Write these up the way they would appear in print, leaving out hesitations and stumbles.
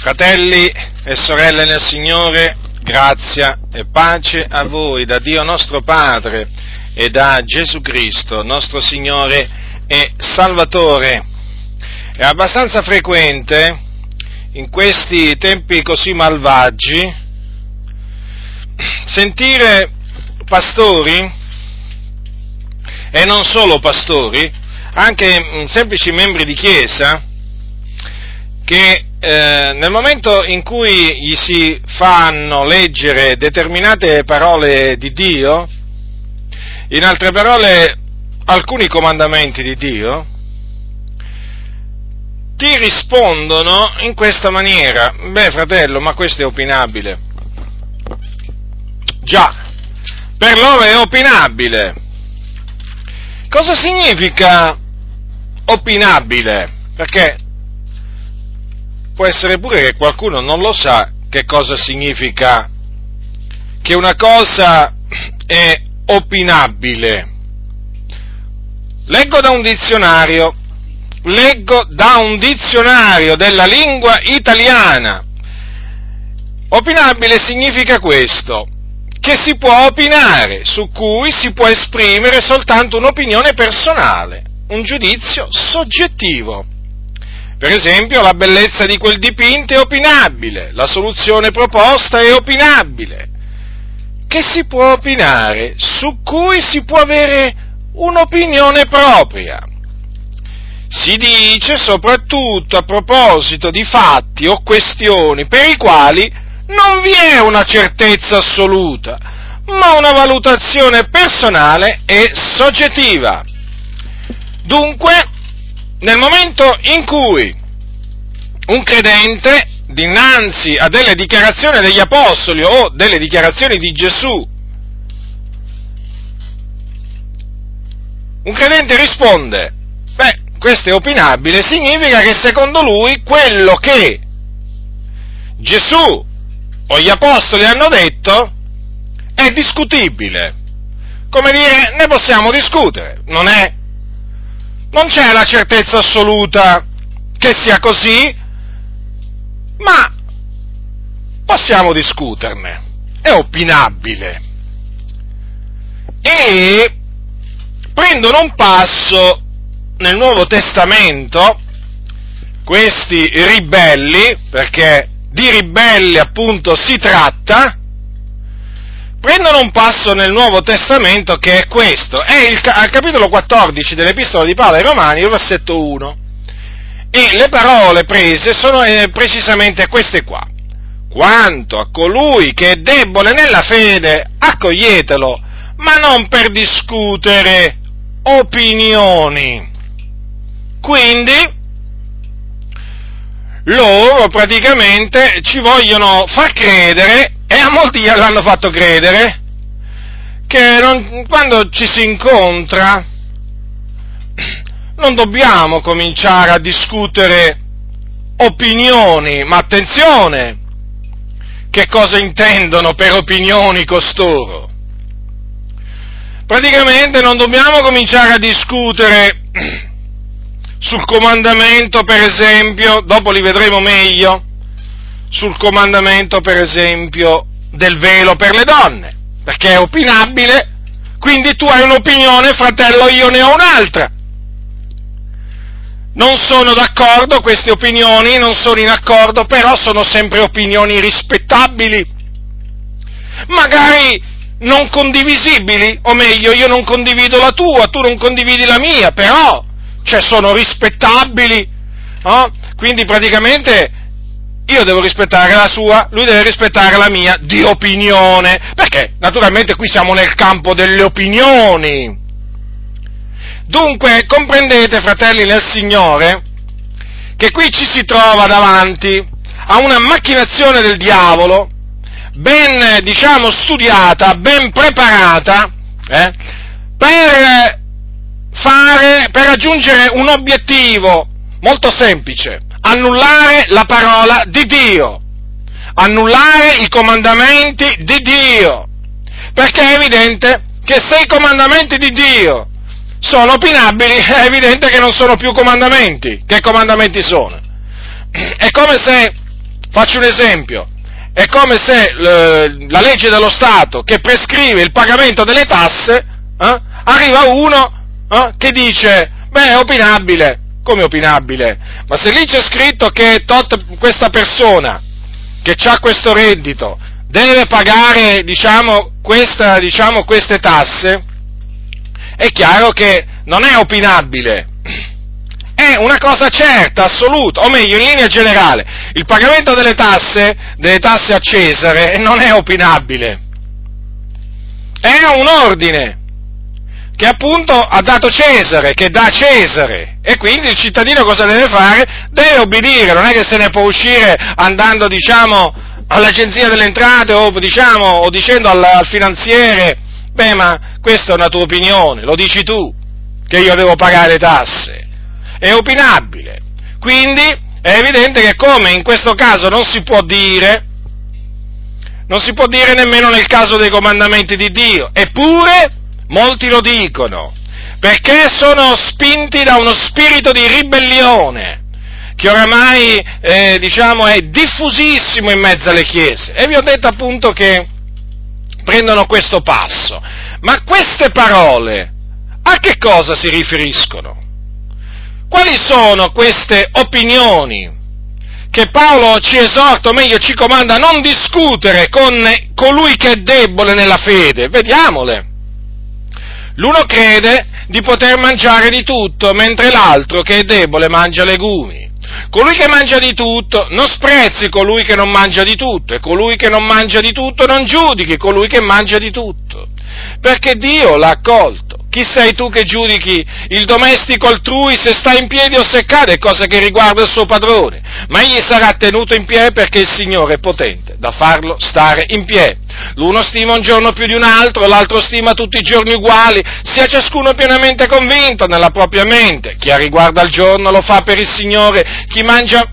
Fratelli e sorelle nel Signore, grazia e pace a voi da Dio nostro Padre e da Gesù Cristo, nostro Signore e Salvatore. È abbastanza frequente in questi tempi così malvagi sentire pastori, e non solo pastori, anche semplici membri di chiesa, che nel momento in cui gli si fanno leggere determinate parole di Dio, in altre parole alcuni comandamenti di Dio, ti rispondono in questa maniera: beh fratello, ma questo è opinabile. Già, per loro è opinabile. Cosa significa opinabile? Perché può essere pure che qualcuno non lo sa che cosa significa che una cosa è opinabile. Leggo da un dizionario della lingua italiana. Opinabile significa questo, che si può opinare, su cui si può esprimere soltanto un'opinione personale, un giudizio soggettivo. Per esempio, la bellezza di quel dipinto è opinabile, la soluzione proposta è opinabile. Che si può opinare, su cui si può avere un'opinione propria. Si dice soprattutto a proposito di fatti o questioni per i quali non vi è una certezza assoluta, ma una valutazione personale e soggettiva. Dunque, nel momento in cui un credente, dinanzi a delle dichiarazioni degli apostoli o delle dichiarazioni di Gesù, un credente risponde, beh, questo è opinabile, significa che secondo lui quello che Gesù o gli apostoli hanno detto è discutibile. Come dire, ne possiamo discutere, non c'è la certezza assoluta che sia così, ma possiamo discuterne, è opinabile. E prendono un passo nel Nuovo Testamento questi ribelli, perché di ribelli appunto si tratta, prendono un passo nel Nuovo Testamento che è questo, al capitolo 14 dell'Epistola di Paolo ai Romani, il versetto 1, e le parole prese sono precisamente queste qua: quanto a colui che è debole nella fede, accoglietelo, ma non per discutere opinioni. Quindi, loro praticamente ci vogliono far credere, e a molti l'hanno fatto credere, che quando ci si incontra non dobbiamo cominciare a discutere opinioni, ma attenzione, che cosa intendono per opinioni costoro? Praticamente non dobbiamo cominciare a discutere sul comandamento, per esempio, dopo li vedremo meglio, sul comandamento, per esempio, del velo per le donne, perché è opinabile, quindi tu hai un'opinione, fratello, io ne ho un'altra. Non sono d'accordo, queste opinioni, non sono in accordo, però sono sempre opinioni rispettabili, magari non condivisibili, o meglio, io non condivido la tua, tu non condividi la mia, però, cioè, sono rispettabili, no? Quindi praticamente io devo rispettare la sua, lui deve rispettare la mia di opinione, perché naturalmente qui siamo nel campo delle opinioni. Dunque, comprendete, fratelli nel Signore, che qui ci si trova davanti a una macchinazione del diavolo, ben, studiata, ben preparata, per raggiungere un obiettivo molto semplice: annullare la parola di Dio, annullare i comandamenti di Dio, perché è evidente che se i comandamenti di Dio sono opinabili, è evidente che non sono più comandamenti. Che comandamenti sono? È come se Faccio un esempio. È come se la legge dello Stato che prescrive il pagamento delle tasse, arriva uno che dice, beh, è opinabile. Come opinabile? Ma se lì c'è scritto che questa persona che ha questo reddito deve pagare, diciamo, queste tasse, è chiaro che non è opinabile. È una cosa certa, assoluta, o meglio, in linea generale, il pagamento delle tasse a Cesare, non è opinabile. È un ordine che appunto ha dato Cesare, che dà Cesare, e quindi il cittadino cosa deve fare? Deve obbedire, non è che se ne può uscire andando, diciamo, all'Agenzia delle Entrate o dicendo al finanziere, beh, ma questa è una tua opinione, lo dici tu, che io devo pagare le tasse. È opinabile, quindi è evidente che come in questo caso non si può dire nemmeno nel caso dei comandamenti di Dio, eppure molti lo dicono, perché sono spinti da uno spirito di ribellione che oramai è diffusissimo in mezzo alle chiese, e vi ho detto appunto che prendono questo passo, ma queste parole a che cosa si riferiscono? Quali sono queste opinioni che Paolo ci esorta, o meglio ci comanda a non discutere con colui che è debole nella fede? Vediamole. L'uno crede di poter mangiare di tutto, mentre l'altro che è debole mangia legumi. Colui che mangia di tutto non sprezzi colui che non mangia di tutto, e colui che non mangia di tutto non giudichi colui che mangia di tutto, perché Dio l'ha accolto. Chi sei tu che giudichi il domestico altrui se sta in piedi o se cade, è cosa che riguarda il suo padrone, ma egli sarà tenuto in piedi perché il Signore è potente da farlo stare in piedi. L'uno stima un giorno più di un altro, l'altro stima tutti i giorni uguali, sia ciascuno pienamente convinto nella propria mente. Chi ha riguardo al giorno lo fa per il Signore, chi mangia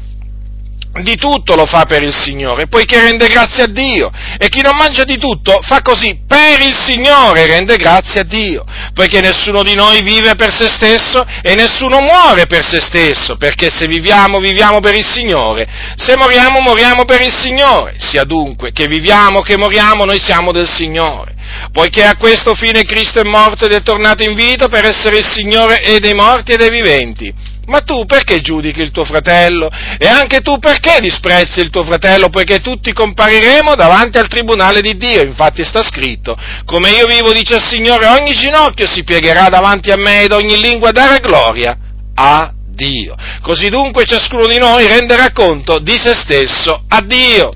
di tutto lo fa per il Signore, poiché rende grazie a Dio, e chi non mangia di tutto fa così per il Signore, rende grazie a Dio, poiché nessuno di noi vive per se stesso e nessuno muore per se stesso, perché se viviamo, viviamo per il Signore, se moriamo, moriamo per il Signore, sia dunque che viviamo, che moriamo, noi siamo del Signore. Poiché a questo fine Cristo è morto ed è tornato in vita per essere il Signore e dei morti e dei viventi. Ma tu perché giudichi il tuo fratello? E anche tu perché disprezzi il tuo fratello? Poiché tutti compariremo davanti al tribunale di Dio. Infatti sta scritto, come io vivo, dice il Signore, ogni ginocchio si piegherà davanti a me ed ogni lingua darà gloria a Dio. Così dunque ciascuno di noi renderà conto di se stesso a Dio.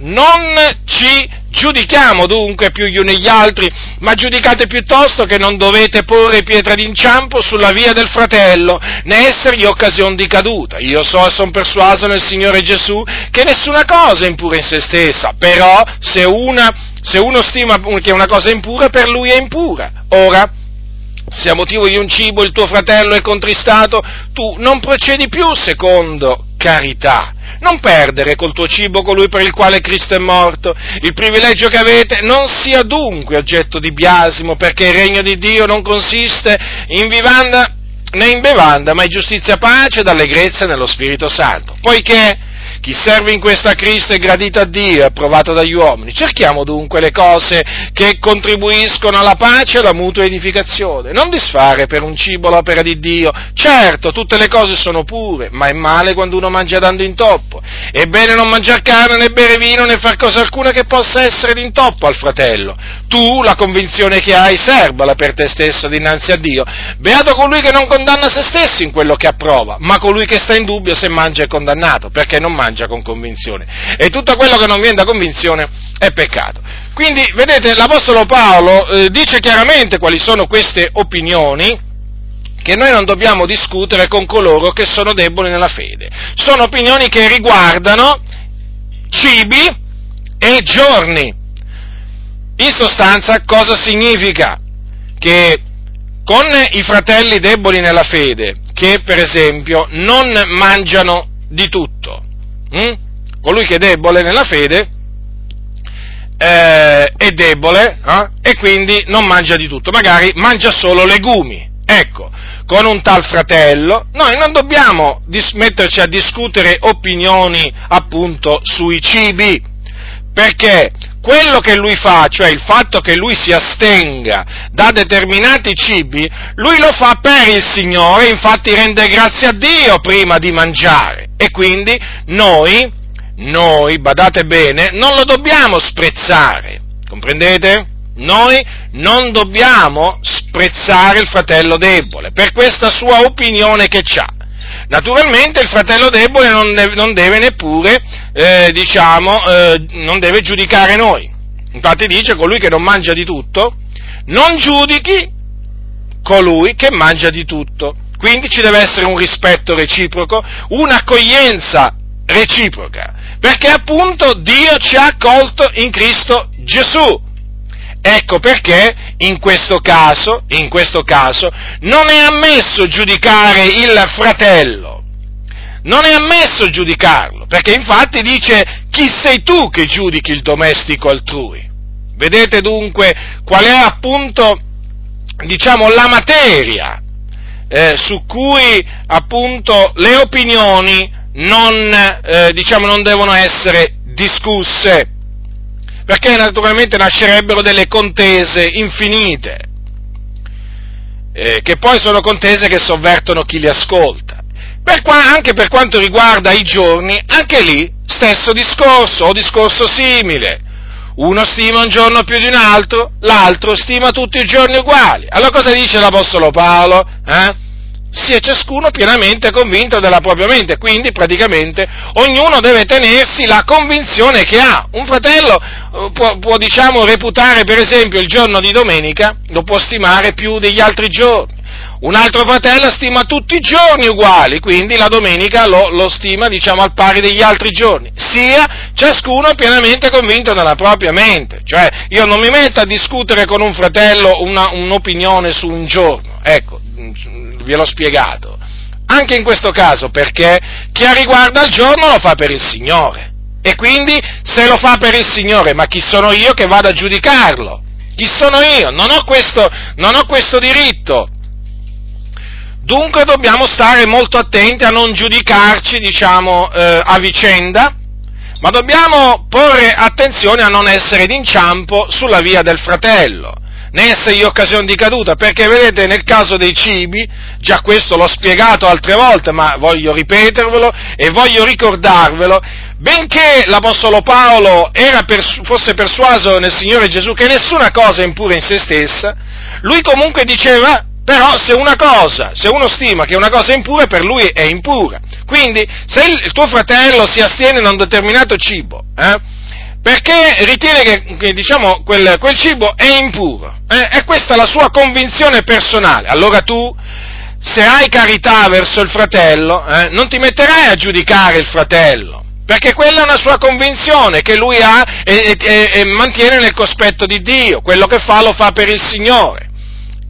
Non ci giudichiamo dunque più gli uni gli altri, ma giudicate piuttosto che non dovete porre pietra d'inciampo sulla via del fratello, né essergli occasione di caduta. Io so e sono persuaso nel Signore Gesù che nessuna cosa è impura in se stessa, però se uno stima che una cosa è impura, per lui è impura. Ora, se a motivo di un cibo il tuo fratello è contristato, tu non procedi più secondo carità. Non perdere col tuo cibo colui per il quale Cristo è morto. Il privilegio che avete non sia dunque oggetto di biasimo, perché il regno di Dio non consiste in vivanda né in bevanda, ma in giustizia, pace dall'allegrezza nello Spirito Santo. Poiché chi serve in questo a Cristo è gradito a Dio, è approvato dagli uomini. Cerchiamo dunque le cose che contribuiscono alla pace e alla mutua edificazione. Non disfare per un cibo l'opera di Dio. Certo, tutte le cose sono pure, ma è male quando uno mangia dando intoppo. È bene non mangiar carne, né bere vino, né far cosa alcuna che possa essere d'intoppo al fratello. Tu, la convinzione che hai, serbala per te stesso dinanzi a Dio. Beato colui che non condanna se stesso in quello che approva, ma colui che sta in dubbio se mangia è condannato, perché non mangia con convinzione, e tutto quello che non viene da convinzione è peccato. Quindi, vedete, l'Apostolo Paolo dice chiaramente quali sono queste opinioni che noi non dobbiamo discutere con coloro che sono deboli nella fede. Sono opinioni che riguardano cibi e giorni. In sostanza, cosa significa? Che con i fratelli deboli nella fede, che per esempio non mangiano di tutto, colui che è debole nella fede è debole e quindi non mangia di tutto, magari mangia solo legumi. Ecco, con un tal fratello, noi non dobbiamo metterci a discutere opinioni appunto sui cibi, perché quello che lui fa, cioè il fatto che lui si astenga da determinati cibi, lui lo fa per il Signore, infatti rende grazie a Dio prima di mangiare, e quindi noi, badate bene, non lo dobbiamo sprezzare, comprendete? Noi non dobbiamo sprezzare il fratello debole per questa sua opinione che c'ha. Naturalmente il fratello debole non deve neppure, non deve giudicare noi. Infatti dice: colui che non mangia di tutto, non giudichi colui che mangia di tutto. Quindi ci deve essere un rispetto reciproco, un'accoglienza reciproca, perché appunto Dio ci ha accolto in Cristo Gesù. Ecco perché in questo caso, non è ammesso giudicare il fratello, non è ammesso giudicarlo, perché infatti dice: chi sei tu che giudichi il domestico altrui? Vedete dunque qual è appunto, diciamo, la materia su cui appunto le opinioni non devono essere discusse, perché naturalmente nascerebbero delle contese infinite, che poi sono contese che sovvertono chi li ascolta. Anche per quanto riguarda i giorni, anche lì stesso discorso o discorso simile. Uno stima un giorno più di un altro, l'altro stima tutti i giorni uguali. Allora cosa dice l'Apostolo Paolo? Sia ciascuno pienamente convinto della propria mente, quindi praticamente ognuno deve tenersi la convinzione che ha. Un fratello può diciamo reputare per esempio il giorno di domenica, lo può stimare più degli altri giorni, un altro fratello stima tutti i giorni uguali, quindi la domenica lo stima diciamo al pari degli altri giorni. Sia ciascuno pienamente convinto della propria mente, cioè io non mi metto a discutere con un fratello un'opinione su un giorno, ecco, ve l'ho spiegato, anche in questo caso, perché chi ha riguardo al giorno lo fa per il Signore, e quindi se lo fa per il Signore, ma chi sono io che vado a giudicarlo? Chi sono io? Non ho questo diritto. Dunque dobbiamo stare molto attenti a non giudicarci, a vicenda, ma dobbiamo porre attenzione a non essere d'inciampo sulla via del fratello, né essergli occasione di caduta, perché vedete nel caso dei cibi, già questo l'ho spiegato altre volte, ma voglio ripetervelo e voglio ricordarvelo, benché l'Apostolo Paolo fosse persuaso nel Signore Gesù che nessuna cosa è impura in se stessa, lui comunque diceva: però se uno stima che una cosa è impura, per lui è impura. Quindi se il tuo fratello si astiene da un determinato cibo, perché ritiene che quel cibo è impuro, e questa è la sua convinzione personale, allora tu, se hai carità verso il fratello, non ti metterai a giudicare il fratello, perché quella è una sua convinzione che lui ha e mantiene nel cospetto di Dio, quello che fa lo fa per il Signore.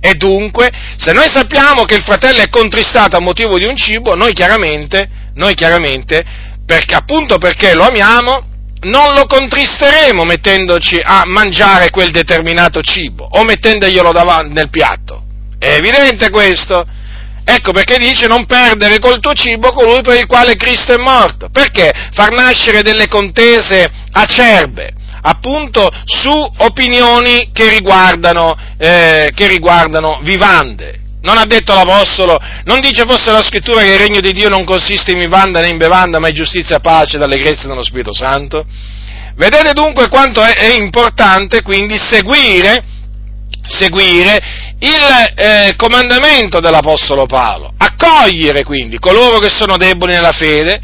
E dunque, se noi sappiamo che il fratello è contristato a motivo di un cibo, noi chiaramente, perché appunto perché lo amiamo, non lo contristeremo mettendoci a mangiare quel determinato cibo o mettendoglielo davanti nel piatto. È evidente questo. Ecco perché dice: non perdere col tuo cibo colui per il quale Cristo è morto. Perché far nascere delle contese acerbe, appunto, su opinioni che riguardano vivande. Non ha detto l'Apostolo, non dice forse la Scrittura che il regno di Dio non consiste in vivanda né in bevanda, ma in giustizia, pace, d'allegrezza nello Spirito Santo? Vedete dunque quanto è importante quindi seguire il comandamento dell'Apostolo Paolo, accogliere quindi coloro che sono deboli nella fede,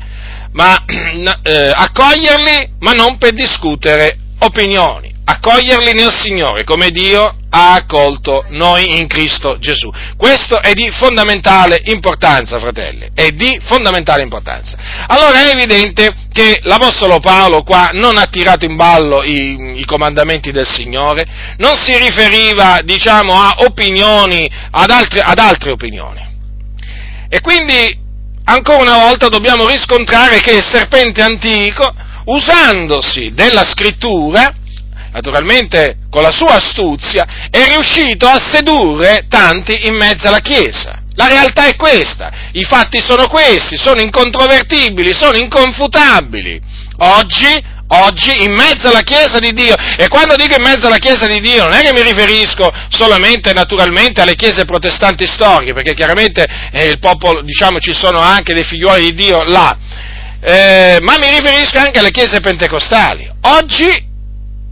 ma accoglierli, ma non per discutere opinioni. Accoglierli nel Signore, come Dio ha accolto noi in Cristo Gesù. Questo è di fondamentale importanza, fratelli, è di fondamentale importanza. Allora è evidente che l'Apostolo Paolo qua non ha tirato in ballo i comandamenti del Signore, non si riferiva, a opinioni, ad altre opinioni. E quindi, ancora una volta, dobbiamo riscontrare che il serpente antico, usandosi della Scrittura, naturalmente con la sua astuzia, è riuscito a sedurre tanti in mezzo alla Chiesa. La realtà è questa, i fatti sono questi, sono incontrovertibili, sono inconfutabili. Oggi in mezzo alla Chiesa di Dio, e quando dico in mezzo alla Chiesa di Dio non è che mi riferisco solamente naturalmente alle chiese protestanti storiche, perché chiaramente il popolo, diciamo, ci sono anche dei figlioli di Dio là, ma mi riferisco anche alle chiese pentecostali. Oggi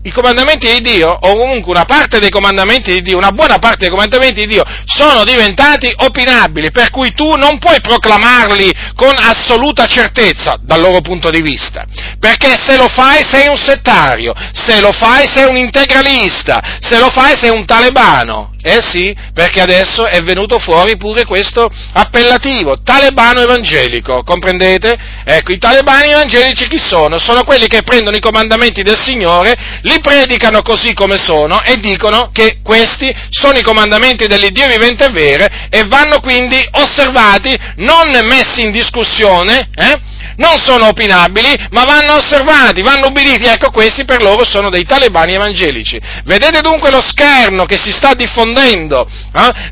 i comandamenti di Dio, o comunque una parte dei comandamenti di Dio, una buona parte dei comandamenti di Dio, sono diventati opinabili, per cui tu non puoi proclamarli con assoluta certezza dal loro punto di vista, perché se lo fai sei un settario, se lo fai sei un integralista, se lo fai sei un talebano, sì, perché adesso è venuto fuori pure questo appellativo, talebano evangelico, comprendete? Ecco, i talebani evangelici chi sono? Sono quelli che prendono i comandamenti del Signore, li predicano così come sono e dicono che questi sono i comandamenti dell'Iddio vivente e vero e vanno quindi osservati, non messi in discussione, non sono opinabili, ma vanno osservati, vanno ubbiditi. Ecco, questi per loro sono dei talebani evangelici. Vedete dunque lo scherno che si sta diffondendo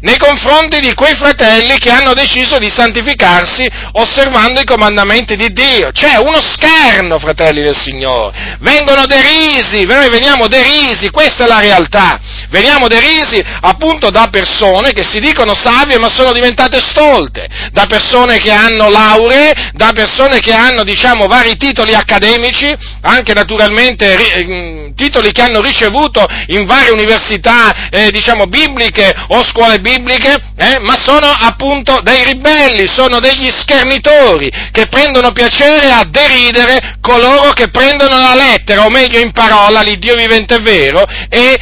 nei confronti di quei fratelli che hanno deciso di santificarsi osservando i comandamenti di Dio. C'è uno scherno, fratelli del Signore, vengono derisi, noi veniamo derisi, questa è la realtà, veniamo derisi appunto da persone che si dicono savie ma sono diventate stolte, da persone che hanno lauree, da persone che hanno, diciamo, vari titoli accademici, anche naturalmente titoli che hanno ricevuto in varie università, diciamo, bibliche o scuole bibliche, ma sono appunto dei ribelli, sono degli schernitori che prendono piacere a deridere coloro che prendono la lettera, o meglio in parola, l'Iddio vivente e vero, e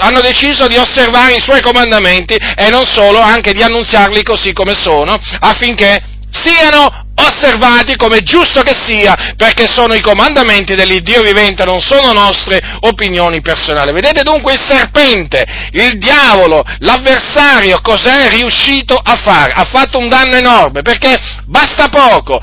hanno deciso di osservare i suoi comandamenti e non solo, anche di annunziarli così come sono, affinché siano osservati come giusto che sia, perché sono i comandamenti dell'Iddio vivente, non sono nostre opinioni personali. Vedete dunque il serpente, il diavolo, l'avversario, cos'è riuscito a fare? Ha fatto un danno enorme, perché basta poco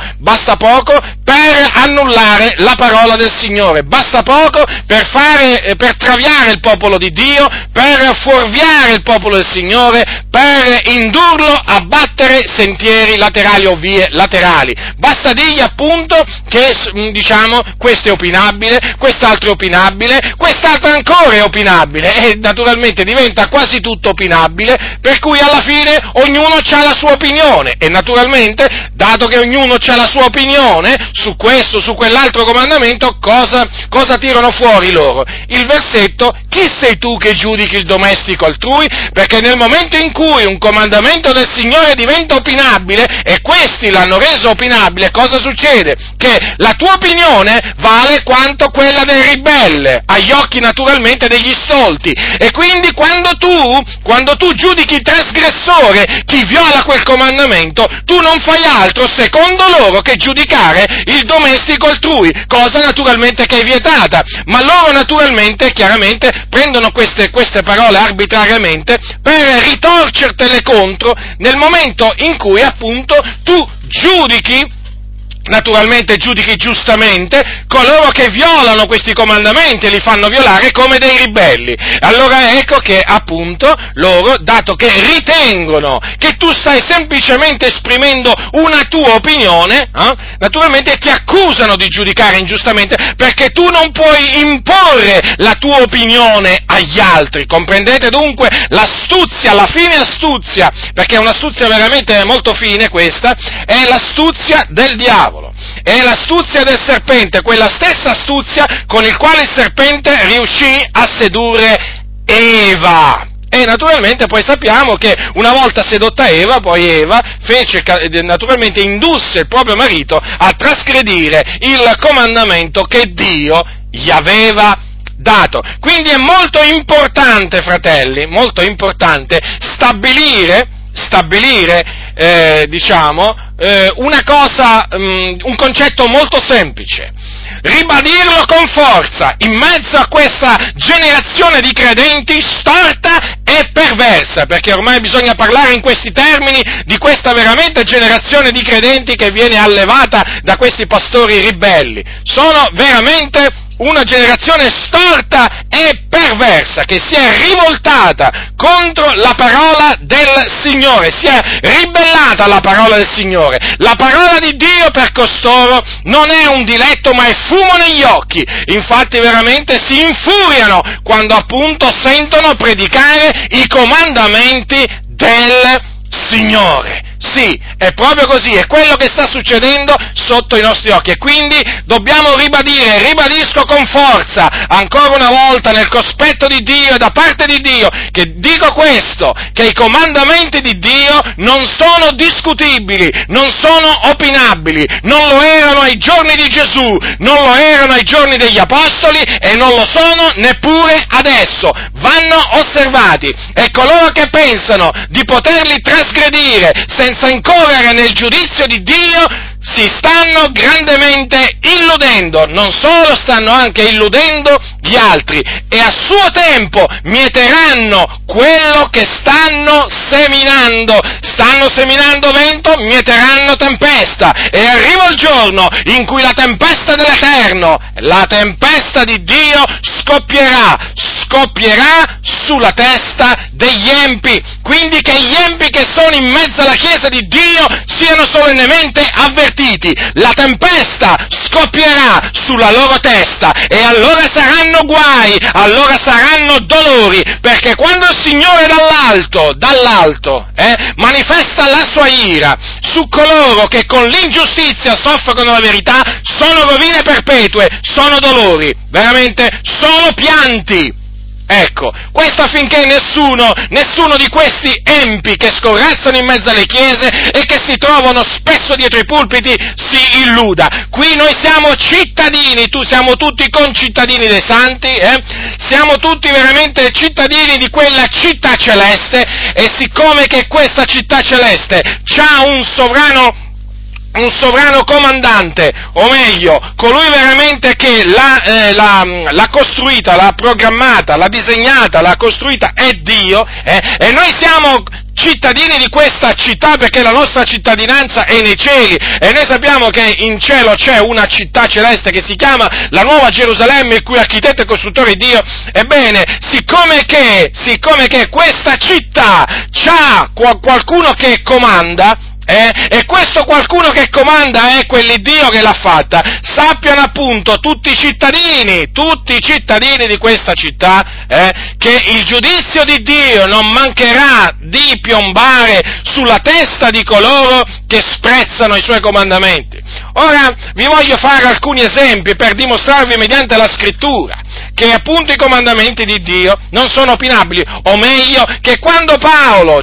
per annullare la parola del Signore, basta poco per traviare il popolo di Dio, per fuorviare il popolo del Signore, per indurlo a battere sentieri laterali o vie laterali. Basta dirgli appunto che, diciamo, questo è opinabile, quest'altro è opinabile, quest'altro ancora è opinabile, e naturalmente diventa quasi tutto opinabile, per cui alla fine ognuno ha la sua opinione, e naturalmente, dato che ognuno ha la sua opinione su questo, su quell'altro comandamento, cosa tirano fuori loro? Il versetto: chi sei tu che giudichi il domestico altrui? Perché nel momento in cui un comandamento del Signore diventa opinabile, e questi l'hanno reso opinabile, cosa succede? Che la tua opinione vale quanto quella del ribelle, agli occhi naturalmente degli stolti, e quindi quando tu giudichi il trasgressore, chi viola quel comandamento, tu non fai altro secondo loro che giudicare il domestico altrui, cosa naturalmente che è vietata, ma loro naturalmente, chiaramente, prendono queste parole arbitrariamente per ritorcertele contro nel momento in cui appunto tu giudichi giustamente coloro che violano questi comandamenti e li fanno violare come dei ribelli. Allora ecco che appunto loro, dato che ritengono che tu stai semplicemente esprimendo una tua opinione, naturalmente ti accusano di giudicare ingiustamente, perché tu non puoi imporre la tua opinione agli altri. Comprendete dunque l'astuzia, la fine astuzia, perché è un'astuzia veramente molto fine questa, è l'astuzia del diavolo. È l'astuzia del serpente, quella stessa astuzia con il quale il serpente riuscì a sedurre Eva. E naturalmente poi sappiamo che una volta sedotta Eva, poi Eva naturalmente indusse il proprio marito a trasgredire il comandamento che Dio gli aveva dato. Quindi è molto importante, fratelli, molto importante stabilire una cosa, un concetto molto semplice, ribadirlo con forza in mezzo a questa generazione di credenti storta e perversa, perché ormai bisogna parlare in questi termini di questa veramente generazione di credenti che viene allevata da questi pastori ribelli. Sono veramente una generazione storta e perversa che si è rivoltata contro la parola del Signore, si è ribellata alla parola del Signore. La parola di Dio per costoro non è un diletto ma è fumo negli occhi, infatti veramente si infuriano quando appunto sentono predicare i comandamenti del Signore. Sì, è proprio così, è quello che sta succedendo sotto i nostri occhi e quindi dobbiamo ribadire, ribadisco con forza, ancora una volta nel cospetto di Dio e da parte di Dio, che dico questo, che i comandamenti di Dio non sono discutibili, non sono opinabili, non lo erano ai giorni di Gesù, non lo erano ai giorni degli Apostoli e non lo sono neppure adesso, vanno osservati e coloro che pensano di poterli trasgredire senza incorrere nel giudizio di Dio, si stanno grandemente illudendo, non solo stanno anche illudendo gli altri, e a suo tempo mieteranno quello che stanno seminando vento, mieteranno tempesta, e arriva il giorno in cui la tempesta dell'Eterno, la tempesta di Dio scoppierà sulla testa degli empi, quindi che gli empi che sono in mezzo alla Chiesa di Dio siano solennemente avvertiti. La tempesta scoppierà sulla loro testa e allora saranno guai, allora saranno dolori, perché quando il Signore dall'alto, manifesta la sua ira su coloro che con l'ingiustizia soffrono la verità, sono rovine perpetue, sono dolori, veramente sono pianti. Ecco, questo affinché nessuno di questi empi che scorrazzano in mezzo alle chiese e che si trovano spesso dietro i pulpiti si illuda. Qui noi siamo cittadini, siamo tutti concittadini dei santi, siamo tutti veramente cittadini di quella città celeste e siccome che questa città celeste c'ha un sovrano comandante, o meglio, colui veramente che l'ha costruita, l'ha programmata, l'ha disegnata, l'ha costruita, è Dio, e noi siamo cittadini di questa città perché la nostra cittadinanza è nei cieli e noi sappiamo che in cielo c'è una città celeste che si chiama la Nuova Gerusalemme, il cui architetto e costruttore è Dio. Ebbene, siccome che questa città c'ha qualcuno che comanda, e questo qualcuno che comanda è quell'Iddio che l'ha fatta, sappiano appunto tutti i cittadini di questa città, che il giudizio di Dio non mancherà di piombare sulla testa di coloro che sprezzano i suoi comandamenti. Ora vi voglio fare alcuni esempi per dimostrarvi mediante la scrittura che appunto i comandamenti di Dio non sono opinabili, o meglio, che quando Paolo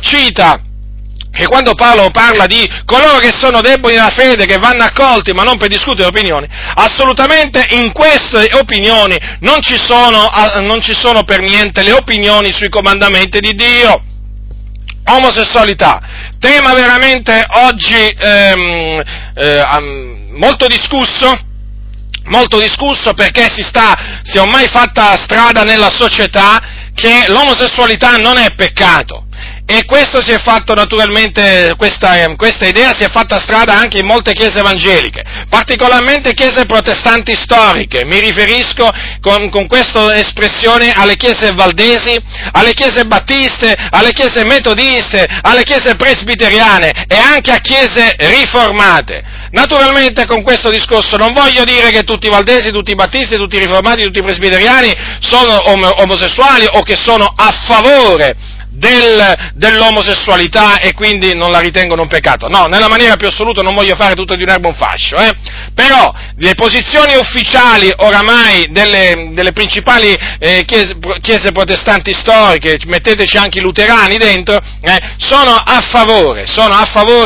parla di coloro che sono deboli nella fede, che vanno accolti ma non per discutere opinioni, assolutamente in queste opinioni non ci sono per niente le opinioni sui comandamenti di Dio. Omosessualità, tema veramente oggi molto discusso perché si è ormai fatta strada nella società che l'omosessualità non è peccato. E questo si è fatto naturalmente, questa idea si è fatta strada anche in molte chiese evangeliche, particolarmente chiese protestanti storiche, mi riferisco con questa espressione alle chiese valdesi, alle chiese battiste, alle chiese metodiste, alle chiese presbiteriane e anche a chiese riformate. Naturalmente con questo discorso non voglio dire che tutti i valdesi, tutti i battisti, tutti i riformati, tutti i presbiteriani sono omosessuali o che sono a favore dell'omosessualità e quindi non la ritengono un peccato. No, nella maniera più assoluta non voglio fare tutto di un'erba un fascio, Però le posizioni ufficiali oramai delle principali chiese protestanti storiche, metteteci anche i luterani dentro, sono a favore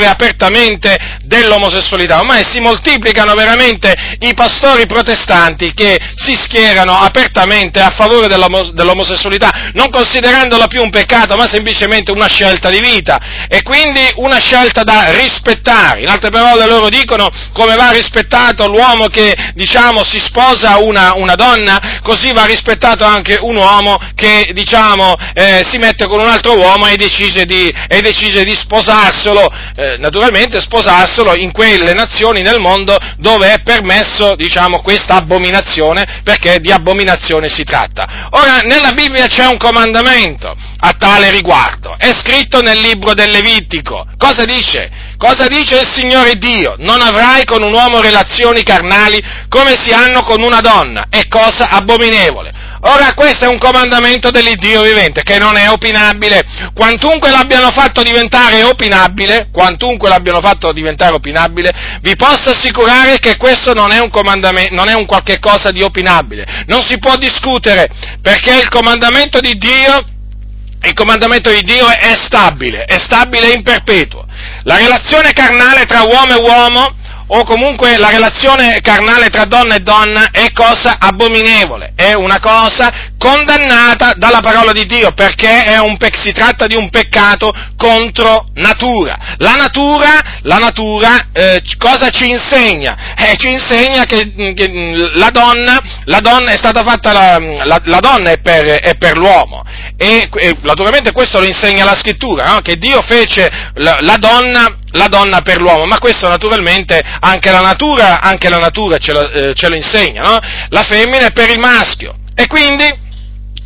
apertamente dell'omosessualità. Ormai si moltiplicano veramente i pastori protestanti che si schierano apertamente a favore dell'omosessualità, non considerandola più un peccato, scelta, ma semplicemente una scelta di vita, e quindi una scelta da rispettare. In altre parole loro dicono: come va rispettato l'uomo che, diciamo, si sposa una donna, così va rispettato anche un uomo che, diciamo, si mette con un altro uomo e decide di sposarselo, naturalmente sposarselo in quelle nazioni nel mondo dove è permesso, diciamo, questa abominazione, perché di abominazione si tratta. Ora, nella Bibbia c'è un comandamento a tale riguardo, è scritto nel libro del Levitico. Cosa dice? Cosa dice il Signore Dio? Non avrai con un uomo relazioni carnali come si hanno con una donna, è cosa abominevole. Ora, questo è un comandamento dell'Iddio vivente, che non è opinabile, quantunque l'abbiano fatto diventare opinabile, vi posso assicurare che questo non è un comandamento, non è un qualche cosa di opinabile, non si può discutere, perché il comandamento di Dio è stabile e in perpetuo. La relazione carnale tra uomo e uomo, o comunque la relazione carnale tra donna e donna, è cosa abominevole, è una cosa condannata dalla parola di Dio, perché si tratta di un peccato contro natura. La natura cosa ci insegna? Ci insegna che la donna è stata fatta, la donna è per l'uomo, e naturalmente questo lo insegna la Scrittura, no? Che Dio fece la donna per l'uomo, ma questo naturalmente anche la natura ce lo insegna, no? La femmina è per il maschio, e quindi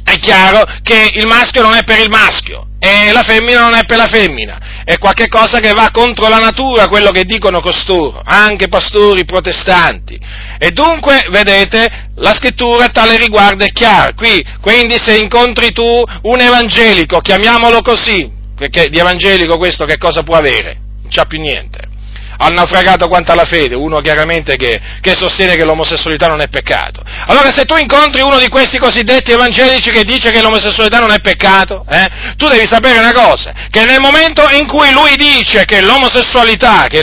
è chiaro che il maschio non è per il maschio e la femmina non è per la femmina, è qualche cosa che va contro la natura, quello che dicono costoro, anche pastori protestanti. E dunque, vedete, la Scrittura a tale riguardo è chiara. Quindi se incontri tu un evangelico, chiamiamolo così, perché di evangelico questo che cosa può avere? Non c'ha più niente. Ha naufragato quanto alla fede, uno chiaramente che sostiene che l'omosessualità non è peccato. Allora, se tu incontri uno di questi cosiddetti evangelici che dice che l'omosessualità non è peccato, tu devi sapere una cosa, che nel momento in cui lui dice che l'omosessualità, che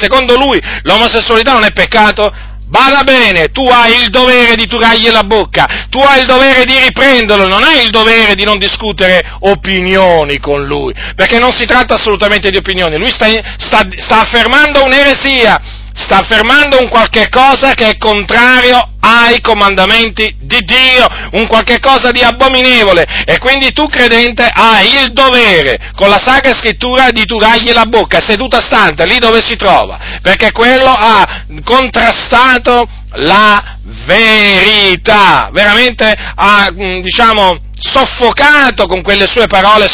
secondo lui l'omosessualità non è peccato, bada bene, tu hai il dovere di turargli la bocca, tu hai il dovere di riprenderlo, non hai il dovere di non discutere opinioni con lui, perché non si tratta assolutamente di opinioni, lui sta affermando un'eresia, sta affermando un qualche cosa che è contrario ai comandamenti di Dio, un qualche cosa di abominevole, e quindi tu, credente, hai il dovere, con la Sacra Scrittura, di turargli la bocca, seduta stante, lì dove si trova, perché quello ha contrastato la verità, veramente ha, diciamo, soffocato con quelle sue parole,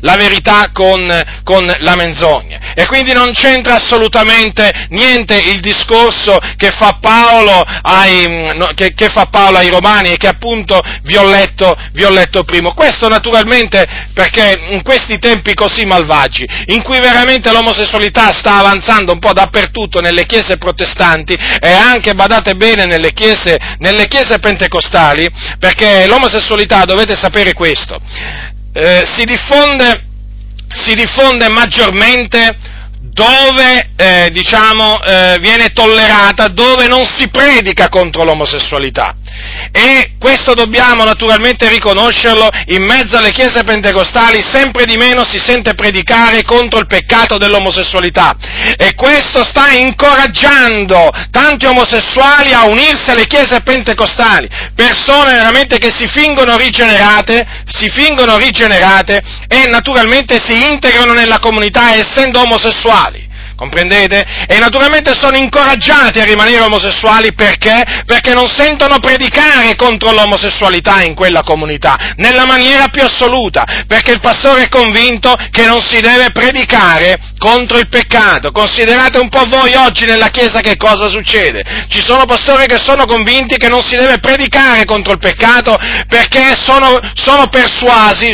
la verità con la menzogna. E quindi non c'entra assolutamente niente il discorso che fa Paolo ai Romani, e che appunto vi ho letto prima. Questo naturalmente perché in questi tempi così malvagi, in cui veramente l'omosessualità sta avanzando un po' dappertutto nelle chiese protestanti e anche, badate bene, nelle chiese pentecostali, perché l'omosessualità, dovete sapere questo, si diffonde maggiormente dove, viene tollerata, dove non si predica contro l'omosessualità. E questo dobbiamo naturalmente riconoscerlo: in mezzo alle chiese pentecostali sempre di meno si sente predicare contro il peccato dell'omosessualità, e questo sta incoraggiando tanti omosessuali a unirsi alle chiese pentecostali, persone veramente che si fingono rigenerate e naturalmente si integrano nella comunità essendo omosessuali. Comprendete? E naturalmente sono incoraggiati a rimanere omosessuali perché? Perché non sentono predicare contro l'omosessualità in quella comunità, nella maniera più assoluta, perché il pastore è convinto che non si deve predicare contro il peccato. Considerate un po' voi oggi nella Chiesa che cosa succede. Ci sono pastori che sono convinti che non si deve predicare contro il peccato perché sono persuasi,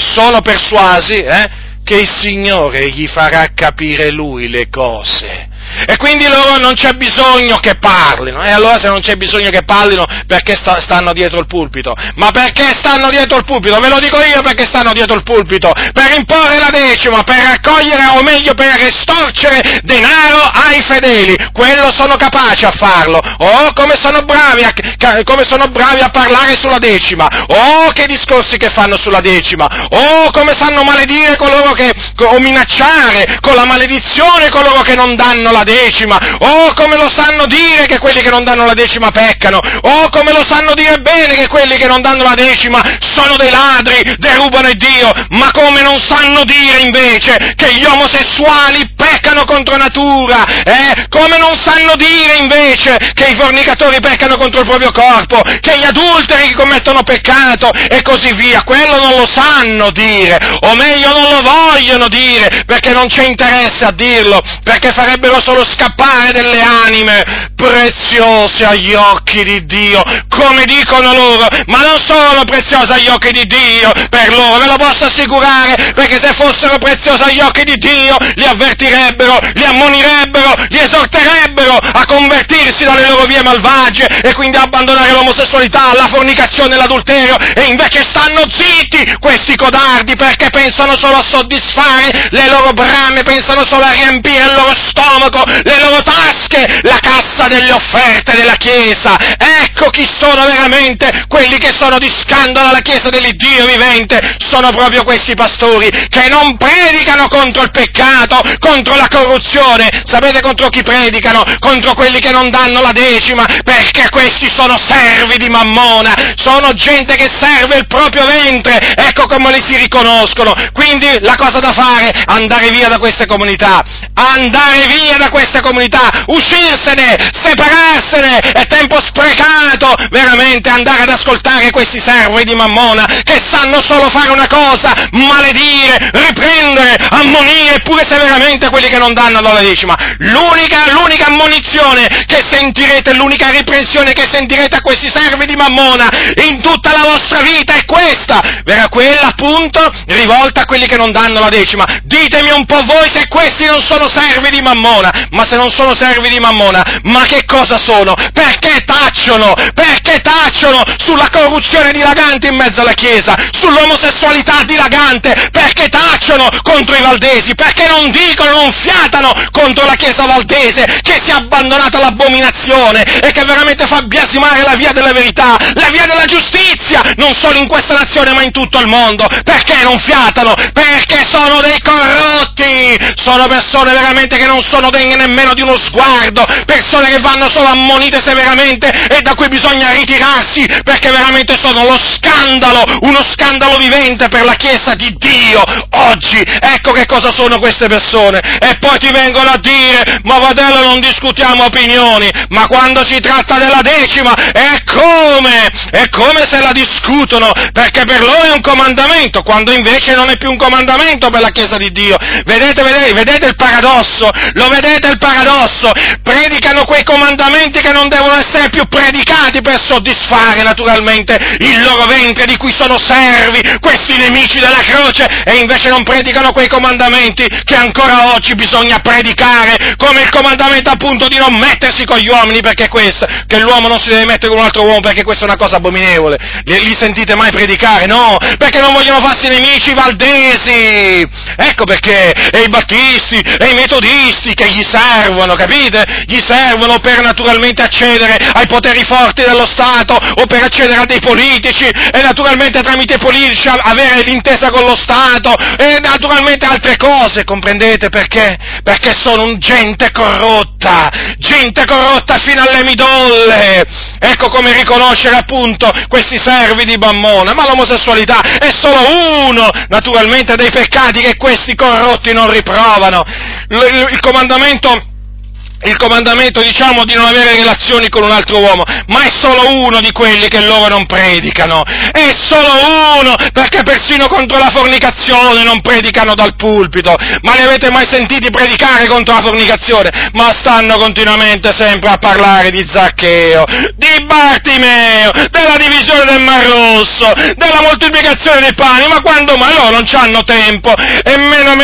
che il Signore gli farà capire Lui le cose. E quindi loro non c'è bisogno che parlino, e allora se non c'è bisogno che parlino, perché stanno dietro il pulpito? Ma perché stanno dietro il pulpito? Ve lo dico io perché stanno dietro il pulpito, per imporre la decima, per raccogliere, o meglio per estorcere denaro ai fedeli. Quello sono capaci a farlo. Oh, come sono bravi a parlare sulla decima, oh, che discorsi che fanno sulla decima, oh, come sanno maledire coloro che, o minacciare con la maledizione coloro che non danno la decima, oh, come lo sanno dire che quelli che non danno la decima peccano, oh, come lo sanno dire bene che quelli che non danno la decima sono dei ladri, derubano il Dio, ma come non sanno dire invece che gli omosessuali peccano contro natura, come non sanno dire invece che i fornicatori peccano contro il proprio corpo, che gli adulteri commettono peccato e così via. Quello non lo sanno dire, o meglio non lo vogliono dire, perché non c'è interesse a dirlo, perché farebbero solo scappare delle anime preziose agli occhi di Dio, come dicono loro, ma non sono preziose agli occhi di Dio per loro, ve lo posso assicurare, perché se fossero preziose agli occhi di Dio li avvertirebbero, li ammonirebbero, li esorterebbero a convertirsi dalle loro vie malvagie e quindi abbandonare l'omosessualità, la fornicazione e l'adulterio, e invece stanno zitti questi codardi, perché pensano solo a soddisfare le loro brame, pensano solo a riempire il loro stomaco, le loro tasche, la cassa delle offerte della Chiesa. Ecco chi sono veramente quelli che sono di scandalo alla Chiesa dell'Iddio vivente, sono proprio questi pastori che non predicano contro il peccato, contro la corruzione. Sapete contro chi predicano? Contro quelli che non danno la decima, perché questi sono servi di Mammona, sono gente che serve il proprio ventre, ecco come li si riconoscono. Quindi la cosa da fare è andare via da queste comunità, uscirsene, separarsene, è tempo sprecato, veramente andare ad ascoltare questi servi di Mammona che sanno solo fare una cosa, maledire, riprendere, ammonire, pure severamente quelli che non danno la decima. L'unica ammonizione che sentirete, l'unica riprensione che sentirete a questi servi di Mammona in tutta la vostra vita è questa, vera, quella appunto rivolta a quelli che non danno la decima. Ditemi un po' voi se questi non sono servi di Mammona. Ma se non sono servi di Mammona, ma che cosa sono? Perché tacciono sulla corruzione dilagante in mezzo alla Chiesa, sull'omosessualità dilagante? Perché tacciono contro i valdesi? Perché non dicono, non fiatano contro la Chiesa valdese che si è abbandonata all'abominazione e che veramente fa biasimare la via della verità, la via della giustizia, non solo in questa nazione ma in tutto il mondo? Perché non fiatano? Perché sono dei corrotti, sono persone veramente che non sono degne nemmeno di uno sguardo, persone che vanno solo ammonite severamente e da cui bisogna ritirarsi, perché veramente sono uno scandalo vivente per la Chiesa di Dio oggi. Ecco che cosa sono queste persone. E poi ti vengono a dire: ma fratello, non discutiamo opinioni, ma quando si tratta della decima è come se la discutono, perché per loro è un comandamento, quando invece non è più un comandamento per la Chiesa di Dio. Vedete il paradosso? Lo vedete il paradosso? Predicano quei comandamenti che non devono essere più predicati per soddisfare naturalmente il loro ventre, di cui sono servi questi nemici della croce, e invece non predicano quei comandamenti che ancora oggi bisogna predicare, come il comandamento appunto di non mettersi con gli uomini, perché questo, che l'uomo non si deve mettere con un altro uomo perché questa è una cosa abominevole. Li sentite mai predicare? No, perché non vogliono farsi nemici i valdesi, ecco perché, e i battisti e i metodisti che gli servono, capite? Gli servono per naturalmente accedere ai poteri forti dello Stato, o per accedere a dei politici e naturalmente tramite politici avere l'intesa con lo Stato e naturalmente altre cose, comprendete perché? Perché sono gente corrotta fino alle midolle. Ecco come riconoscere appunto questi servi di Mammona. Ma l'omosessualità è solo uno naturalmente dei peccati che questi corrotti non riprovano. Il comandamento il comandamento, diciamo, di non avere relazioni con un altro uomo, ma è solo uno di quelli che loro non predicano, è solo uno, perché persino contro la fornicazione non predicano dal pulpito. Ma li avete mai sentiti predicare contro la fornicazione? Ma stanno continuamente sempre a parlare di Zaccheo, di Bartimeo, della divisione del Mar Rosso, della moltiplicazione dei pani, ma quando mai? Loro non c'hanno tempo e meno